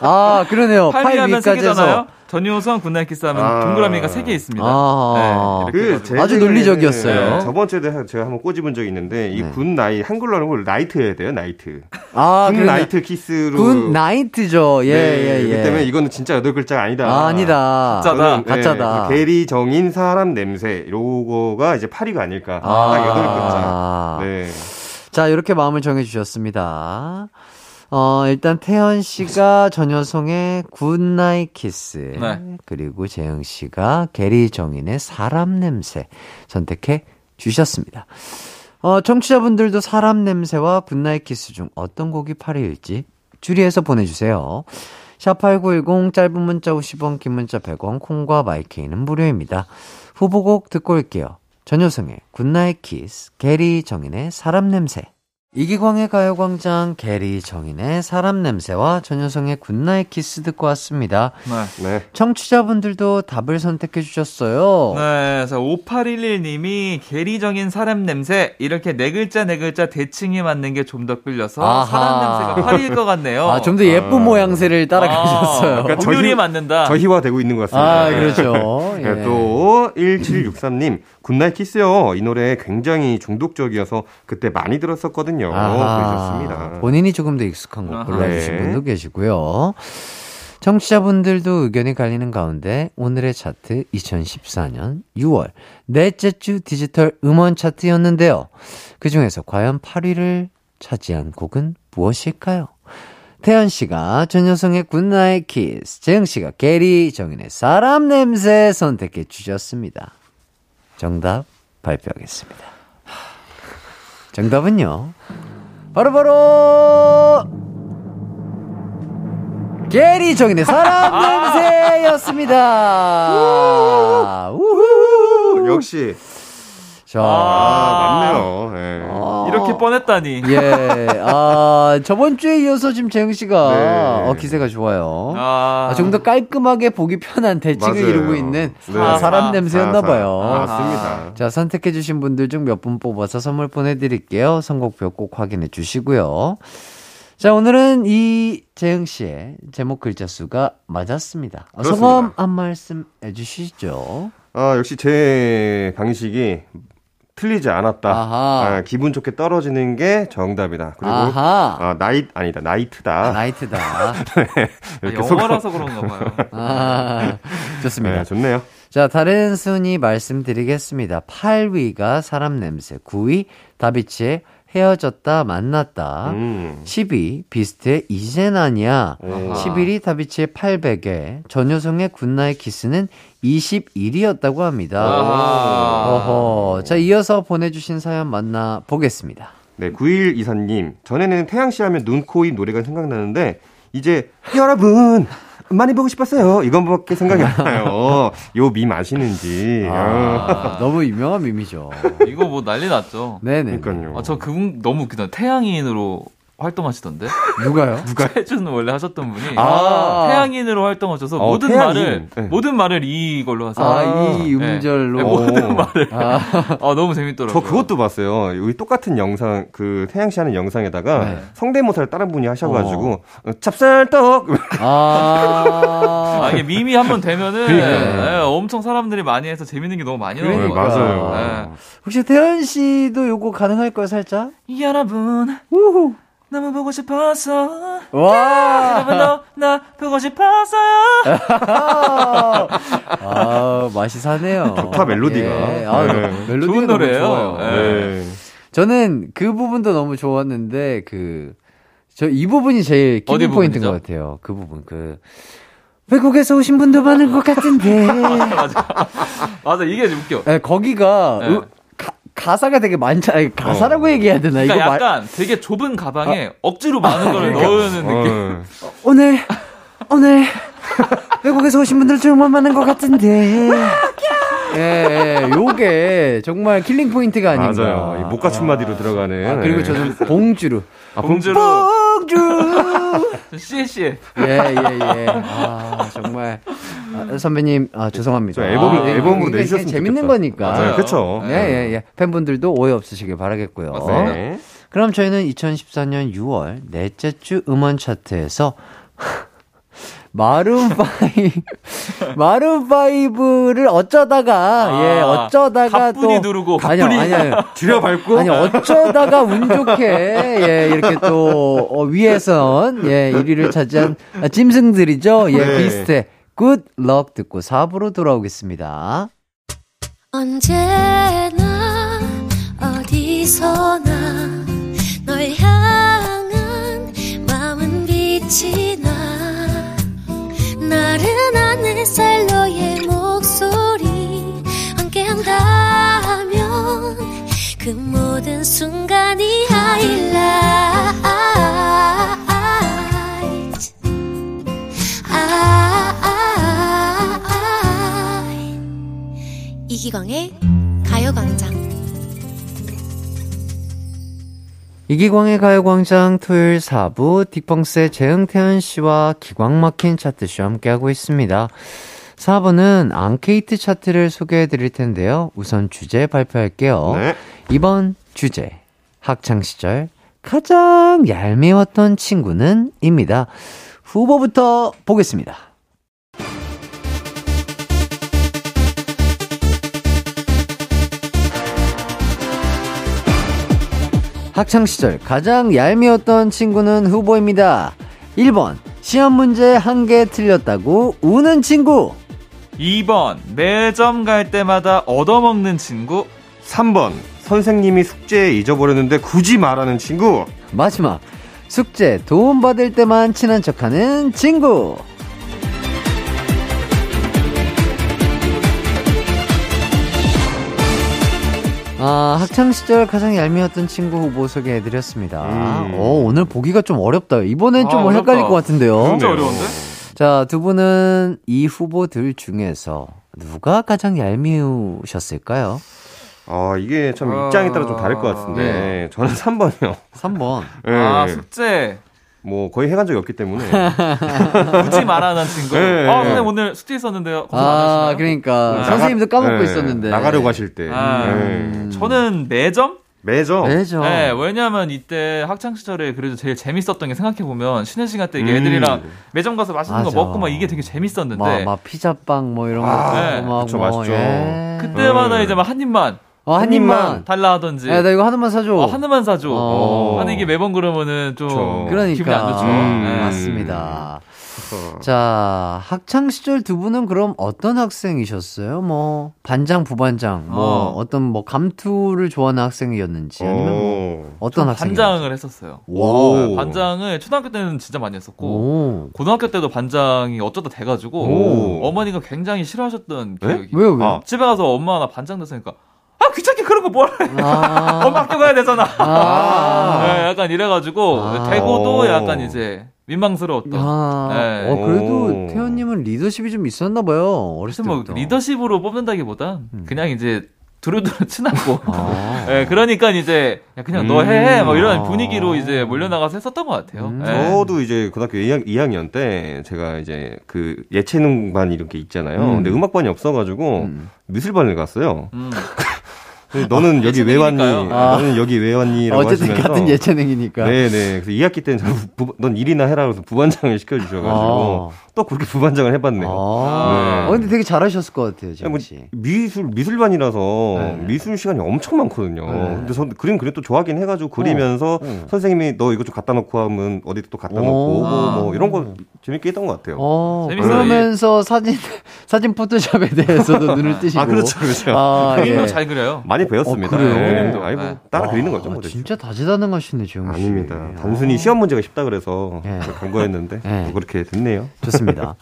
아, 그러네요. 팔 위 하면 세 개잖아요. 전효성 굿나잇 키스 하면 아. 동그라미가 세 개 있습니다. 아. 네, 그 제 아주 논리적이었어요. 네. 저번 주에 제가 한번 꼬집은 적이 있는데 이 네. 굿나잇 한글로 하는 걸 나이트 해야 돼요. 나이트. 아, 굿나이트 키스로. 굿나이트죠. 예, 네, 예, 예. 그렇기 때문에 이거는 진짜 여덟 글자가 아니다. 아, 아니다. 가짜다. 가짜다. 네, 게리 정인 사람 냄새 요거가 이제 팔 위가 아닐까. 아. 딱 여덟 글자. 네. 자, 이렇게 마음을 정해주셨습니다. 어, 일단 태현 씨가 전효성의 굿나잇 키스 네. 그리고 재흥 씨가 게리 정인의 사람 냄새 선택해 주셨습니다. 어, 청취자분들도 사람 냄새와 굿나잇 키스 중 어떤 곡이 팔 위일지 추리해서 보내주세요. 샵팔구일공 짧은 문자 오십 원 긴 문자 백 원 콩과 마이케이는 무료입니다. 후보곡 듣고 올게요. 전효성의 굿나잇 키스, 게리 정인의 사람 냄새. 이기광의 가요광장, 게리 정인의 사람 냄새와 전효성의 굿나잇 키스 듣고 왔습니다. 네. 네. 청취자분들도 답을 선택해 주셨어요. 네. 그래서 오팔일일 님이 게리 정인 사람 냄새 이렇게 네 글자 네 글자 대칭이 맞는 게 좀 더 끌려서 아하. 사람 냄새가 팔 위일 것 같네요. 아, 좀 더 예쁜 아. 모양새를 따라가셨어요. 아, 그러니까 정률이 맞는다. 저희화되고 있는 것 같습니다. 아, 그렇죠. 예. 네, 또 일칠육삼 님 굿나잇 키스요. 이 노래 굉장히 중독적이어서 그때 많이 들었었거든요. 아, 본인이 조금 더 익숙한 곡 골라주신 네. 분도 계시고요. 청취자분들도 의견이 갈리는 가운데 오늘의 차트 이천십사 년 유월 넷째 주 디지털 음원 차트였는데요. 그중에서 과연 팔 위를 차지한 곡은 무엇일까요? 태현씨가 전효성의 굿나잇 키스, 재흥씨가 게리 정인의 사람 냄새 선택해 주셨습니다. 정답 발표하겠습니다. 정답은요, 바로바로 게리 정인의 사람 냄새였습니다. 우후. 역시 자, 아, 맞네요. 네. 아, 이렇게 뻔했다니. 예. 아, 저번 주에 이어서 지금 재흥 씨가 네. 어, 기세가 좋아요. 아, 아, 좀 더 깔끔하게 보기 편한 대칭을 맞아요. 이루고 있는 네. 아, 사람 아, 냄새였나봐요. 아, 맞습니다. 아. 자, 선택해주신 분들 중 몇 분 뽑아서 선물 보내드릴게요. 선곡표 꼭 확인해 주시고요. 자, 오늘은 이 재흥 씨의 제목 글자 수가 맞았습니다. 아, 소감 한 말씀 해주시죠. 아, 역시 제 방식이 틀리지 않았다. 아, 기분 좋게 떨어지는 게 정답이다. 그리고 아, 나이 아니다 나이트다. 아, 나이트다. 네, 이렇게 아, 영어라서 속으로... 그런가 봐요. 아, 좋습니다. 네, 좋네요. 자, 다른 순위 말씀드리겠습니다. 팔 위가 사람 냄새, 구 위 다비치의 헤어졌다 만났다, 음. 십 위 비스트의 이젠 아니야, 아하. 십일 위 다비치의 팔백에 전효성의 굿나잇 키스는 이십일 위였다고 합니다. 어허. 자, 이어서 보내주신 사연 만나보겠습니다. 네, 구일이사 님, 전에는 태양씨 하면 눈, 코, 입 노래가 생각나는데 이제 여러분 많이 보고 싶었어요. 이건밖에 생각이 안 나요. 요 밈 아시는지. 아, 너무 유명한 밈이죠. 이거 뭐 난리 났죠. 네네. 그러니까요. 아, 저 그분 너무 웃기다. 태양인으로 활동하시던데. 누가요? 누가? 최준 원래 하셨던 분이 아~ 태양인으로 활동하셔서 어, 모든 태양인. 말을 네. 모든 말을 이걸로 하세요. 아, 이 음절로 네. 네, 모든 말을. 아. 아, 너무 재밌더라고요. 저 그것도 봤어요. 여기 똑같은 영상 그 태양 씨 하는 영상에다가 네. 성대모사를 다른 분이 하셔가지고 어. 찹쌀떡. 아~, 아 이게 밈이 한번 되면은 그러니까. 네, 엄청 사람들이 많이 해서 재밌는 게 너무 많이 나오는 거예요. 맞아요. 네. 혹시 태현 씨도 요거 가능할까요, 살짝? 여러분. 우후. 너무 보고 싶어서. 와! 여러분, 너, 나 보고 싶어서요. 아, 맛이 사네요. 좋다, 멜로디가. 예. 아, 네. 멜로디가 좋은 노래예요. 네. 저는 그 부분도 너무 좋았는데, 그, 저 이 부분이 제일 키포인트인 부분이죠? 것 같아요. 그 부분, 그. 외국에서 오신 분도 많은 것 같은데. 맞아. 맞아, 이게 좀 웃겨. 네, 거기가. 네. 으, 가사가 되게 많잖아요. 가사라고 어. 얘기해야 되나? 그러니까 이거 약간 말... 되게 좁은 가방에 아. 억지로 많은 아, 걸 그러니까. 넣는 느낌. 어. 오늘 오늘 외국에서 오신 분들 정말 많은 것 같은데. 예, 예, 요게 정말 킬링 포인트가 아닌가. 맞아요. 못 갖춘 마디로 아. 들어가는. 아, 그리고 저는 봉주루. 아, 봉주루. 봉주. 씨씨. 예, 예, 예. 아, 정말. 아, 선배님, 아, 죄송합니다. 앨범, 아, 앨범으로 내주셨으면 재밌는 좋겠다. 거니까. 그렇죠. 예, 예, 예. 팬분들도 오해 없으시길 바라겠고요. 네. 그럼 저희는 이천십사 년 유월 넷째 주 음원 차트에서 마룬파이브, 마룬파이브를 어쩌다가, 아, 예, 어쩌다가 또. 누르고, 아니요, 아니요. 들여밟고. 아니, 어쩌다가 운 좋게, 예, 이렇게 또, 어, 위에선, 예, 일 위를 차지한 아, 짐승들이죠. 예, 네. 비슷해. 굿럭 듣고 사 부로 돌아오겠습니다. 언제나, 어디서나, 널 향한 마음은 빛이 나. 나른한 햇살 너의 목소리 함께한다면 그 모든 순간이 하이라이트. 이기광의 가요광장. 이기광의 가요광장 토요일 사 부 딕펑스의 재흥 태현 씨와 기광막힌 차트쇼 함께하고 있습니다. 사 부는 앙케이트 차트를 소개해드릴 텐데요. 우선 주제 발표할게요. 네. 이번 주제 학창시절 가장 얄미웠던 친구는 입니다. 후보부터 보겠습니다. 학창시절 가장 얄미웠던 친구는 후보입니다. 일 번 시험 문제 한 개 틀렸다고 우는 친구, 이 번 매점 갈 때마다 얻어먹는 친구, 삼 번 선생님이 숙제 잊어버렸는데 굳이 말하는 친구, 마지막 숙제 도움받을 때만 친한 척하는 친구. 아, 학창시절 가장 얄미웠던 친구 후보 소개해드렸습니다. 음. 오, 오늘 보기가 좀 어렵다. 이번엔 좀 아, 헷갈릴 것 같은데요. 진짜 어려운데? 자, 두 분은 이 후보들 중에서 누가 가장 얄미우셨을까요? 아, 이게 참 아... 입장에 따라 좀 다를 것 같은데. 네. 저는 삼 번이요. 삼 번. 네. 아, 숙제. 뭐 거의 해간 적이 없기 때문에 굳이 말하는 친구. 네, 아 근데 네. 오늘 숙제 있었는데요. 고생 많으시나요? 아 그러니까 네. 선생님도 까먹고 네. 있었는데 나가려고 하실 때. 아, 네. 저는 매점. 매점. 매점. 네, 왜냐하면 이때 학창 시절에 그래도 제일 재밌었던 게 생각해 보면 쉬는 시간 때 이게 애들이랑 음. 매점 가서 맛있는 맞아. 거 먹고 막 이게 되게 재밌었는데. 막, 막 피자빵 뭐 이런 거. 아, 네. 막 그쵸, 뭐, 맛있죠. 예. 그때마다 음. 이제 막 한 입만. 어, 한 입만 달라 하던지. 야, 나 이거 하나만 사줘. 어, 하나만 사줘. 어. 아니, 이게 매번 그러면은 좀 그렇죠. 그러니까. 기분이 안 좋죠. 음. 네. 맞습니다. 자, 학창시절 두 분은 그럼 어떤 학생이셨어요? 뭐, 반장, 부반장, 뭐, 어. 어떤 뭐, 감투를 좋아하는 학생이었는지, 아니면 뭐 어떤 학생이었어요? 반장을 했었어요. 오. 반장을 초등학교 때는 진짜 많이 했었고, 오. 고등학교 때도 반장이 어쩌다 돼가지고, 오. 어머니가 굉장히 싫어하셨던 기억이. 왜요, 왜요? 집에 가서 엄마 나 반장 됐으니까, 아, 귀찮게 그런 거 뭐하래. 아. 엄마 학교 가야 되잖아. 아. 네, 약간 이래가지고, 아. 대고도 약간 이제, 민망스러웠던. 아, 네. 어, 그래도 태현님은 리더십이 좀 있었나봐요. 어렸을 뭐 때부터. 리더십으로 뽑는다기보다 음. 그냥 이제 두루두루 친하고. 아. 네, 그러니까 이제 그냥 음. 너 해. 막 이런 분위기로 이제 몰려나가서 했었던 것 같아요. 음. 네. 저도 이제 고등학교 이 학년 때 제가 이제 그 예체능반 이런 게 있잖아요. 음. 근데 음악반이 없어가지고 음. 미술반을 갔어요. 음. 너는, 아, 여기 왜 왔니? 아. 너는 여기 왜 왔니? 라고 어쨌든 하시면서. 같은 예체능이니까. 네네. 그래서 이 학기 때는 부, 넌 일이나 해라 그래서 부반장을 시켜주셔가지고 아. 또 그렇게 부반장을 해봤네요. 아. 네. 어, 근데 되게 잘하셨을 것 같아요, 지금. 뭐, 미술, 미술반이라서 네. 미술 시간이 엄청 많거든요. 네. 근데 전 그림 그림 또 좋아하긴 해가지고 그리면서 어. 선생님이 너 이거 좀 갖다 놓고 하면 어디 또 갖다 놓고 아. 뭐 이런 거 재밌게 했던 것 같아요. 어. 그러면서 네. 사진, 사진 포토샵에 대해서도 눈을 뜨시고. 아, 그렇죠, 그렇죠. 아, 그림도 예. 잘 그려요. 많이 배웠습니다. 어, 네. 아이 뭐 따라 아, 그리는 거죠. 뭐 진짜 다재다능하시네, 재흥 씨. 아닙니다. 단순히 아. 시험 문제가 쉽다 그래서 네. 간 거였는데 네. 뭐 그렇게 됐네요. 좋습니다.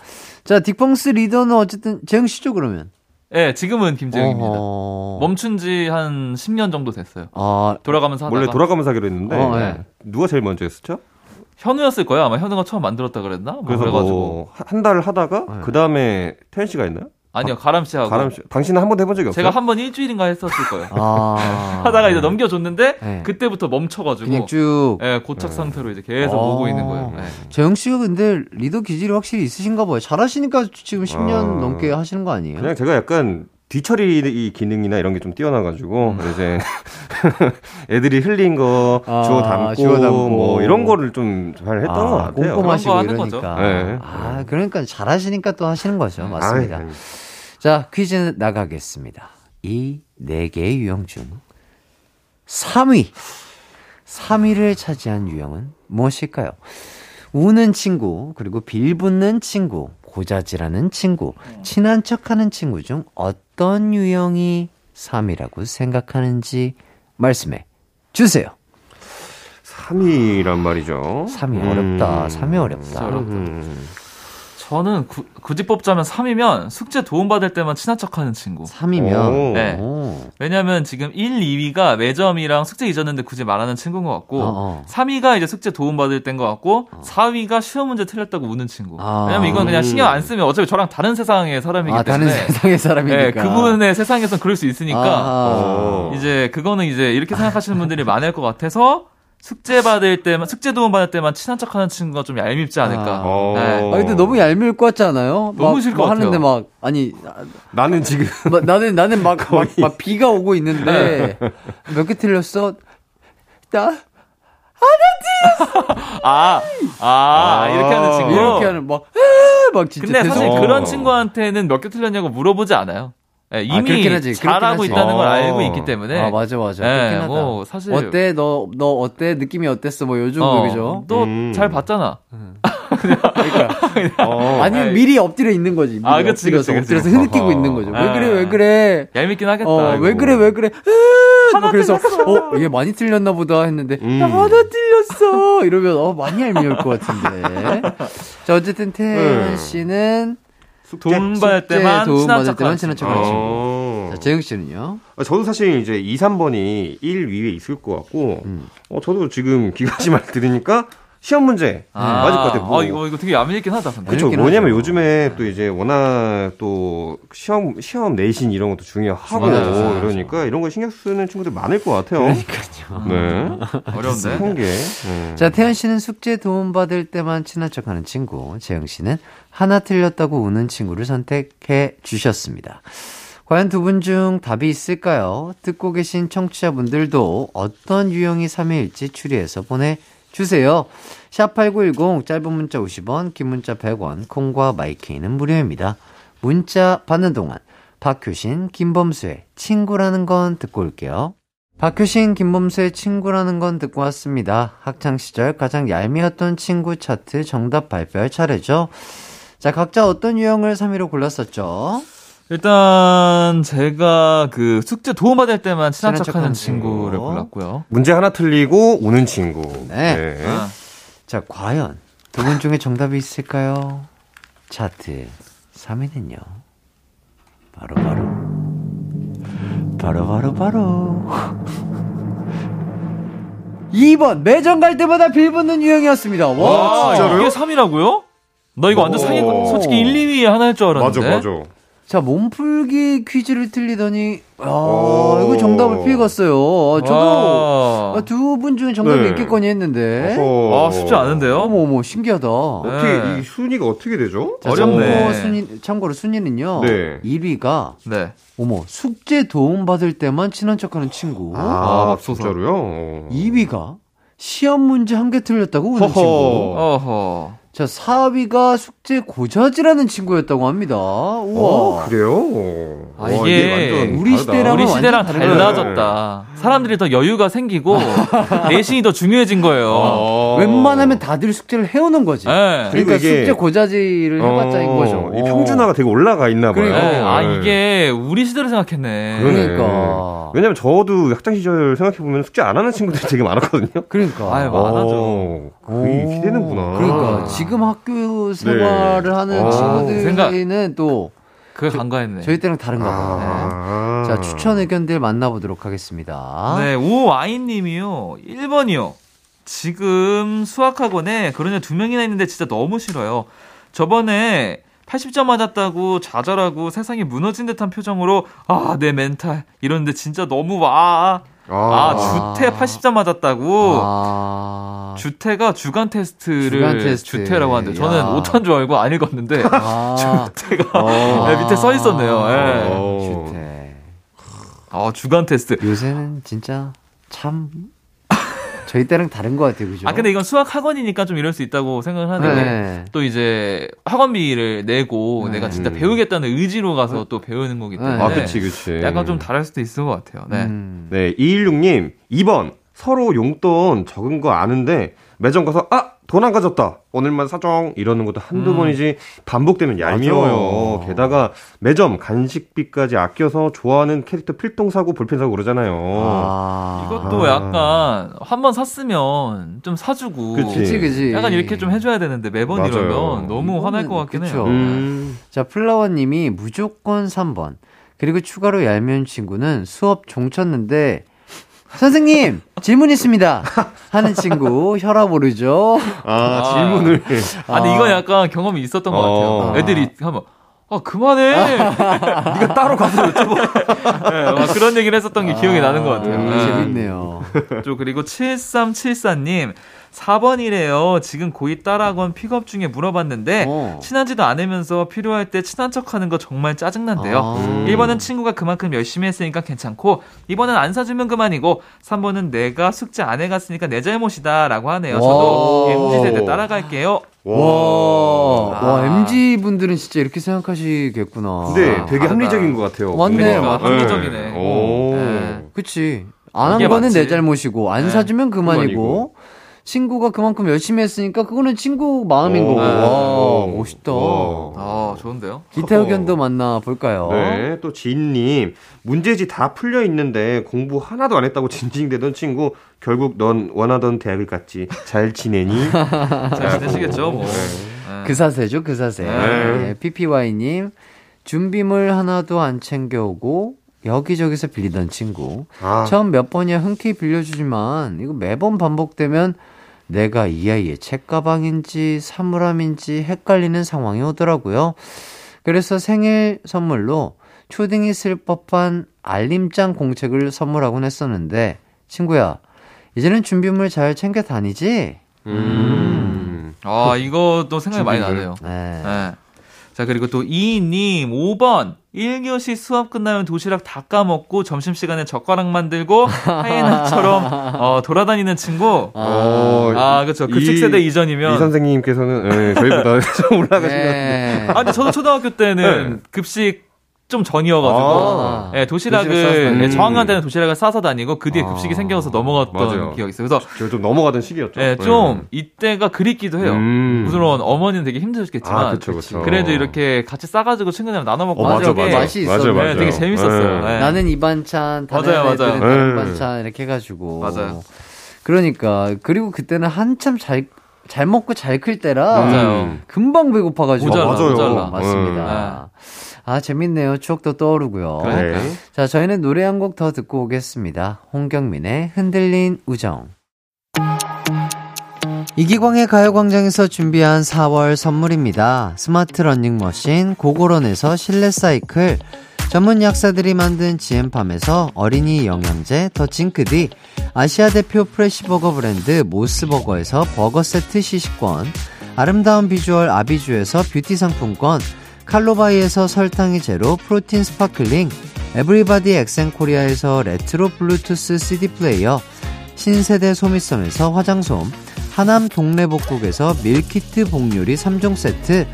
자, 딕펑스 리더는 어쨌든 재흥 씨죠, 그러면? 네, 지금은 김재흥입니다. 어허... 멈춘 지 한 십 년 정도 됐어요. 아... 돌아가면서 하다가. 원래 돌아가면서 하기로 했는데 어, 네. 누가 제일 먼저 했었죠? 현우였을 거예요. 아마 현우가 처음 만들었다 그랬나? 뭐 그래서 그래가지고 뭐 한 달을 하다가 네. 그 다음에 태현 씨가 했나요? 아니요, 가람 씨하고. 가람 씨. 당신은 한 번도 해본 적이 없어요? 제가 한 번 일주일인가 했었을 거예요. 아... 하다가 이제 넘겨줬는데 네. 그때부터 멈춰가지고 그냥 쭉 네, 고착 상태로 네. 이제 계속 아... 오고 있는 거예요. 네. 재흥 씨가 근데 리더 기질이 확실히 있으신가 봐요. 잘하시니까 지금 십 년 아... 넘게 하시는 거 아니에요? 그냥 제가 약간 뒤처리 기능이나 이런 게 좀 뛰어나가지고 음. 이제 애들이 흘린 거 아, 주워 담고, 주워 담고 뭐 이런 거를 좀 잘 했던 아, 것 같아요. 꼼꼼하시고 이러니까. 거죠. 네. 아, 그러니까 잘하시니까 또 하시는 거죠. 맞습니다. 아유, 아유. 자, 퀴즈 나가겠습니다. 이 네 개의 유형 중 삼 위, 삼 위를 차지한 유형은 무엇일까요? 우는 친구, 그리고 빌붙는 친구, 고자질하는 친구, 친한 척하는 친구 중 어떤 유형이 삼 위라고 생각하는지 말씀해 주세요. 삼 위란 말이죠. 삼 위 어렵다. 음. 삼 위 어렵다. 음. 저는 구, 굳이 뽑자면 삼 위면 숙제 도움받을 때만 친한 척하는 친구. 삼 위면? 네. 왜냐면 지금 일, 이 위가 매점이랑 숙제 잊었는데 굳이 말하는 친구인 것 같고 어어. 삼 위가 이제 숙제 도움받을 때인 것 같고 어. 사 위가 시험 문제 틀렸다고 우는 친구. 아. 왜냐면 이건 그냥 신경 안 쓰면 어차피 저랑 다른 세상의 사람이기 아, 때문에. 다른 세상의 사람이니까. 네, 그분의 세상에선 그럴 수 있으니까 아. 이제 그거는 이제 이렇게 생각하시는 분들이 많을 것 같아서 숙제 받을 때만, 숙제 도움 받을 때만 친한 척 하는 친구가 좀 얄밉지 않을까. 아, 네. 아 근데 너무 얄미울 것 같지 않아요? 너무 싫을 것 같아요. 하는데 막, 아니. 나는 지금. 마, 나는, 나는 막, 거의... 막, 막 비가 오고 있는데. 몇 개 틀렸어? 나? 하나 틀렸어! 아, 아, 아, 이렇게 하는 친구. 이렇게 하는, 막, 막 진짜. 근데 사실 어. 그런 친구한테는 몇 개 틀렸냐고 물어보지 않아요. 네, 이미 아, 잘하고 있다는 걸 알고 있기 때문에. 아, 맞아, 맞아. 네, 뭐, 사실. 어때? 너, 너 어때? 느낌이 어땠어? 뭐, 요즘, 어, 그죠? 또, 음. 잘 봤잖아. 음. 그러니까. 그냥. 어. 아니면 미리 엎드려 있는 거지. 미리 아, 그치, 엎드려서, 그치, 그치. 엎드려서 흐느끼고 있는 거죠. 왜 그래, 왜 그래. 얄밉긴 하겠다. 어, 왜 그래, 왜 그래. 뭐 그래서, 어, 얘 많이 틀렸나 보다 했는데, 음. 나 하나 틀렸어. 이러면, 어, 많이 얄미울 것 같은데. 자, 어쨌든, 태현 씨는, 도움 받을 때만 친한 척하는 친구. 재흥 씨는요? 저도 사실 이제 이, 삼 번이 일 위에 있을 것 같고, 음. 어, 저도 지금 기광 씨 말 들으니까 시험 문제 아. 맞을 것 같아요. 뭐. 아, 이거, 이거 되게 얄밉긴 하다. 그렇죠. 뭐냐면 하죠. 요즘에 또 이제 워낙 또 시험, 시험 내신 이런 것도 중요하고 맞아, 맞아, 맞아. 이러니까 이런 거 신경 쓰는 친구들 많을 것 같아요. 그러니까요. 네. 어려운데. 통계. 네. 자, 태현 씨는 숙제 도움받을 때만 친한 척하는 친구, 재흥 씨는 하나 틀렸다고 우는 친구를 선택해 주셨습니다. 과연 두 분 중 답이 있을까요? 듣고 계신 청취자분들도 어떤 유형이 삼 위일지 추리해서 보내주세요. 샵팔구일공 짧은 문자 오십 원, 긴 문자 백 원, 콩과 마이케이는 무료입니다. 문자 받는 동안 박효신, 김범수의 친구라는 건 듣고 올게요. 박효신, 김범수의 친구라는 건 듣고 왔습니다. 학창시절 가장 얄미웠던 친구 차트 정답 발표할 차례죠. 자, 각자 어떤 유형을 삼 위로 골랐었죠? 일단 제가 그 숙제 도움받을 때만 친한, 친한 척하는 친구를 친구. 골랐고요. 문제 하나 틀리고 우는 친구. 네. 네. 아. 자, 과연 두 분 중에 정답이 있을까요? 차트 삼 위는요. 바로바로 바로바로 바로, 바로. 이 번 매점 갈 때마다 빌붙는 유형이었습니다. 와, 와 진짜로요? 이게 삼 위라고요? 나 이거 완전 상위권, 솔직히 일, 이 위 하나일 줄 알았는데. 맞아 맞아. 자, 몸풀기 퀴즈를 틀리더니 아, 이거 정답을 피해갔어요. 아, 저도 두 분 중에 정답이 네. 있겠거니 했는데 아, 쉽지 않은데요? 어머 어머, 신기하다. 어떻게 네. 이 순위가 어떻게 되죠? 자, 어렵네. 순위, 참고로 순위는요. 네. 일 위가 네. 어머, 숙제 도움 받을 때만 친한 척하는 친구. 아, 아 진짜로요? 이 위가 시험 문제 한 개 틀렸다고 우는 친구. 어허. 자, 사 위가 숙제 고자지라는 친구였다고 합니다. 우와. 아, 그래요? 아, 이게, 이게 완전 우리 시대랑 우리 시대랑 달라졌다. 네. 사람들이 더 여유가 생기고 내신이 더 중요해진 거예요. 어. 웬만하면 다들 숙제를 해오는 거지. 네. 그러니까 이게, 숙제 고자지를 해봤자인 어, 거죠. 이 평준화가 되게 올라가 있나 봐요. 그러니까. 네. 아, 이게 우리 시대를 생각했네. 그러니까. 그러니까. 왜냐면 저도 학창 시절 생각해 보면 숙제 안 하는 친구들이 되게 많았거든요. 그러니까. 아유, 많아죠. 그게 기대는구나. 그러니까. 지금 학교 생활을 네. 하는 아, 친구들은 또 그걸 간과했네. 저희 때랑 다른가 봐요. 아, 네. 자, 추천 의견들 만나보도록 하겠습니다. 네, 오아이님이요. 일 번이요. 지금 수학학원에 그런 애 두 명이나 있는데 진짜 너무 싫어요. 저번에 팔십 점 맞았다고 좌절하고 세상이 무너진 듯한 표정으로 아, 내 멘탈 이러는데 진짜 너무 와. 아, 아, 주태 팔십 점 맞았다고. 아. 주태가 주간 테스트를 주간 테스트. 주태라고 하는데 저는 야. 오타인 줄 알고 안 읽었는데 아. 주태가 아. 네, 밑에 써 있었네요. 네. 주태. 아, 주간 테스트. 요새는 진짜 참 저희 때랑 다른 것 같아요, 그죠? 아, 근데 이건 수학 학원이니까 좀 이럴 수 있다고 생각을 하는데 네. 또 이제 학원비를 내고 네. 내가 진짜 배우겠다는 의지로 가서 또 배우는 거기 때문에. 아, 그치, 그치. 약간 좀 다를 수도 있을 것 같아요. 네. 음. 네, 이일육님, 이 번. 서로 용돈 적은 거 아는데 매점 가서 아! 돈 안 가졌다. 오늘만 사정. 이러는 것도 한두 음. 번이지 반복되면 얄미워요. 맞아. 게다가 매점 간식비까지 아껴서 좋아하는 캐릭터 필통 사고 볼펜 사고 그러잖아요. 아. 이것도 아. 약간 한 번 샀으면 좀 사주고 그치, 그치. 약간 이렇게 좀 해줘야 되는데 매번 맞아요. 이러면 너무 화날 것 같긴 그쵸. 해요. 음. 자, 플라워님이 무조건 삼 번. 그리고 추가로 얄미운 친구는 수업 종쳤는데 선생님 질문 있습니다 하는 친구. 혈압 오르죠. 아, 질문을 아, 아 근데 이건 약간 경험이 있었던 것 같아요. 아. 애들이 하면 아, 그만해. 아. 네가 따로 가서 여쭤봐. 네, 막 그런 얘기를 했었던 게 아. 기억이 나는 것 같아요. 음, 재밌네요. 저 그리고 칠삼칠사님 사 번이래요. 지금 고이 딸학원 픽업 중에 물어봤는데 어. 친하지도 않으면서 필요할 때 친한 척하는 거 정말 짜증난대요. 아. 음. 일 번은 친구가 그만큼 열심히 했으니까 괜찮고 이 번은 안 사주면 그만이고 삼 번은 내가 숙제 안 해갔으니까 내 잘못이다 라고 하네요. 와. 저도 엠지세대 따라갈게요. 와, 와. 와, 엠지분들은 진짜 이렇게 생각하시겠구나. 근데 되게 아, 합리적인 것 같아요. 맞네. 합리적이네. 오. 네. 그치. 안 한 거는 맞지? 내 잘못이고 안 네. 사주면 그만이고, 그만이고. 친구가 그만큼 열심히 했으니까 그거는 친구 마음인 거고. 와, 멋있다. 오. 아, 좋은데요? 기타 의견도 만나볼까요? 네, 또 진님. 문제지 다 풀려 있는데 공부 하나도 안 했다고 징징대던 친구. 결국 넌 원하던 대학을 갔지. 잘 지내니? 잘 지내시겠죠, 뭐. 네. 그 사세죠, 그 사세. 네. 네, 피피와이님. 준비물 하나도 안 챙겨오고 여기저기서 빌리던 친구. 아. 처음 몇 번이야 흔쾌히 빌려주지만 이거 매번 반복되면 내가 이 아이의 책가방인지 사물함인지 헷갈리는 상황이 오더라고요. 그래서 생일 선물로 초딩이 쓸 법한 알림장 공책을 선물하곤 했었는데 친구야, 이제는 준비물 잘 챙겨 다니지? 음. 아, 이것도 생각이 많이 나네요. 네. 네. 자, 그리고 또 이님 오 번. 일 교시 수업 끝나면 도시락 다 까먹고 점심시간에 젓가락 만들고 하이에나처럼 어, 돌아다니는 친구. 아, 아 그렇죠. 급식세대 이, 이전이면 이 선생님께서는 네, 저희보다 좀 올라가신 것 같은데. 아, 근데 저도 초등학교 때는 네. 급식 좀 전이어가지고 아~ 네, 도시락을 네, 저학년 때는 도시락을 싸서 다니고 그 뒤에 급식이 아~ 생겨서 넘어갔던 맞아요. 기억이 있어요. 그래서 제가 좀 넘어가던 시기였죠. 네, 좀 네. 이때가 그립기도 해요. 음~ 물론 어머니는 되게 힘드셨겠지만 아, 그쵸, 그쵸. 그래도 이렇게 같이 싸가지고 친구들이랑 나눠 먹고 어, 맞아, 맞아. 맛이 있었어요. 네, 되게 재밌었어요. 네. 네. 나는 이 반찬, 다른 맞아요, 애들은 맞아요. 다른 네. 반찬 이렇게 해가지고 맞아요. 그러니까 그리고 그때는 한참 잘 잘 먹고 잘 클 때라 맞아요. 금방 배고파가지고 모자라, 맞아요. 모자라. 맞습니다. 네. 아, 재밌네요. 추억도 떠오르고요. 그래. 자, 저희는 노래 한 곡 더 듣고 오겠습니다. 홍경민의 흔들린 우정. 이기광의 가요광장에서 준비한 사월 선물입니다. 스마트 러닝머신 고고런에서 실내 사이클, 전문 약사들이 만든 지엠팜에서 어린이 영양제 더징크디, 아시아 대표 프레시버거 브랜드 모스버거에서 버거세트 시식권, 아름다운 비주얼 아비주에서 뷰티 상품권, 칼로바이에서 설탕이 제로 프로틴 스파클링, 에브리바디 엑센코리아에서 레트로 블루투스 씨디 플레이어, 신세대 소미섬에서 화장솜, 하남 동네복국에서 밀키트 복요리 삼 종 세트,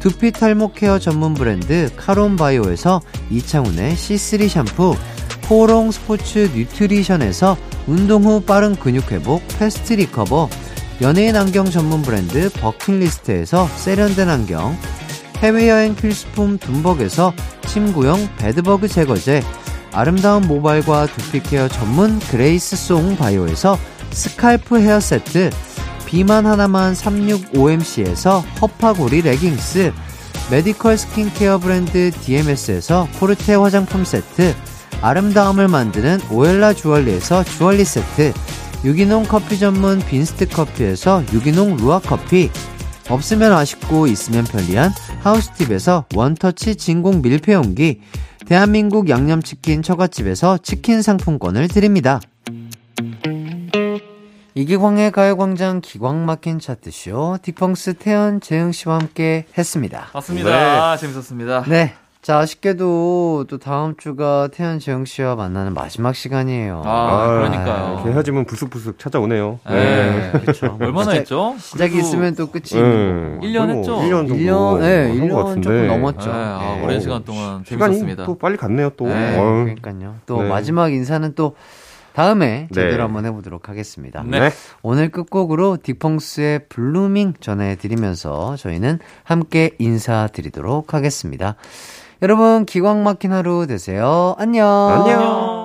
두피 탈모 케어 전문 브랜드 카론바이오에서 이창훈의 씨쓰리 샴푸, 코롱 스포츠 뉴트리션에서 운동 후 빠른 근육 회복 패스트 리커버, 연예인 안경 전문 브랜드 버킷리스트에서 세련된 안경, 해외여행 필수품 둠벅에서 침구용 베드버그 제거제, 아름다운 모발과 두피케어 전문 그레이스송 바이오에서 스칼프 헤어세트, 비만 하나만 삼육오 엠씨에서 허파고리 레깅스, 메디컬 스킨케어 브랜드 디엠에스에서 코르테 화장품 세트, 아름다움을 만드는 오엘라 주얼리에서 주얼리 세트, 유기농 커피 전문 빈스트 커피에서 유기농 루아 커피, 없으면 아쉽고 있으면 편리한 하우스팁에서 원터치 진공 밀폐용기, 대한민국 양념치킨 처갓집에서 치킨 상품권을 드립니다. 이기광의 가요광장 기광막힌 차트쇼, 딕펑스 태현, 재흥 씨와 함께 했습니다. 맞습니다. 네. 재밌었습니다. 네. 자, 아쉽게도 또 다음 주가 태현, 재흥 씨와 만나는 마지막 시간이에요. 아, 아 그러니까요. 이렇게 헤어지면 부슥부슥 찾아오네요. 네, 네. 그렇죠. 얼마나 시작, 했죠? 시작이 그래도... 있으면 또 끝이 네. 일 년 뭐, 했죠? 일 년 정도. 일 년, 네, 일 년 조금 넘었죠. 네, 아, 네. 오랜 시간 동안 재밌었습니다. 또 빨리 갔네요, 또. 네, 그러니까요. 또 네. 마지막 인사는 또 다음에 제대로 네. 한번 해보도록 하겠습니다. 네. 오늘 끝곡으로 딕펑스의 블루밍 전해드리면서 저희는 함께 인사드리도록 하겠습니다. 여러분 기광 막힌 하루 되세요. 안녕. 안녕.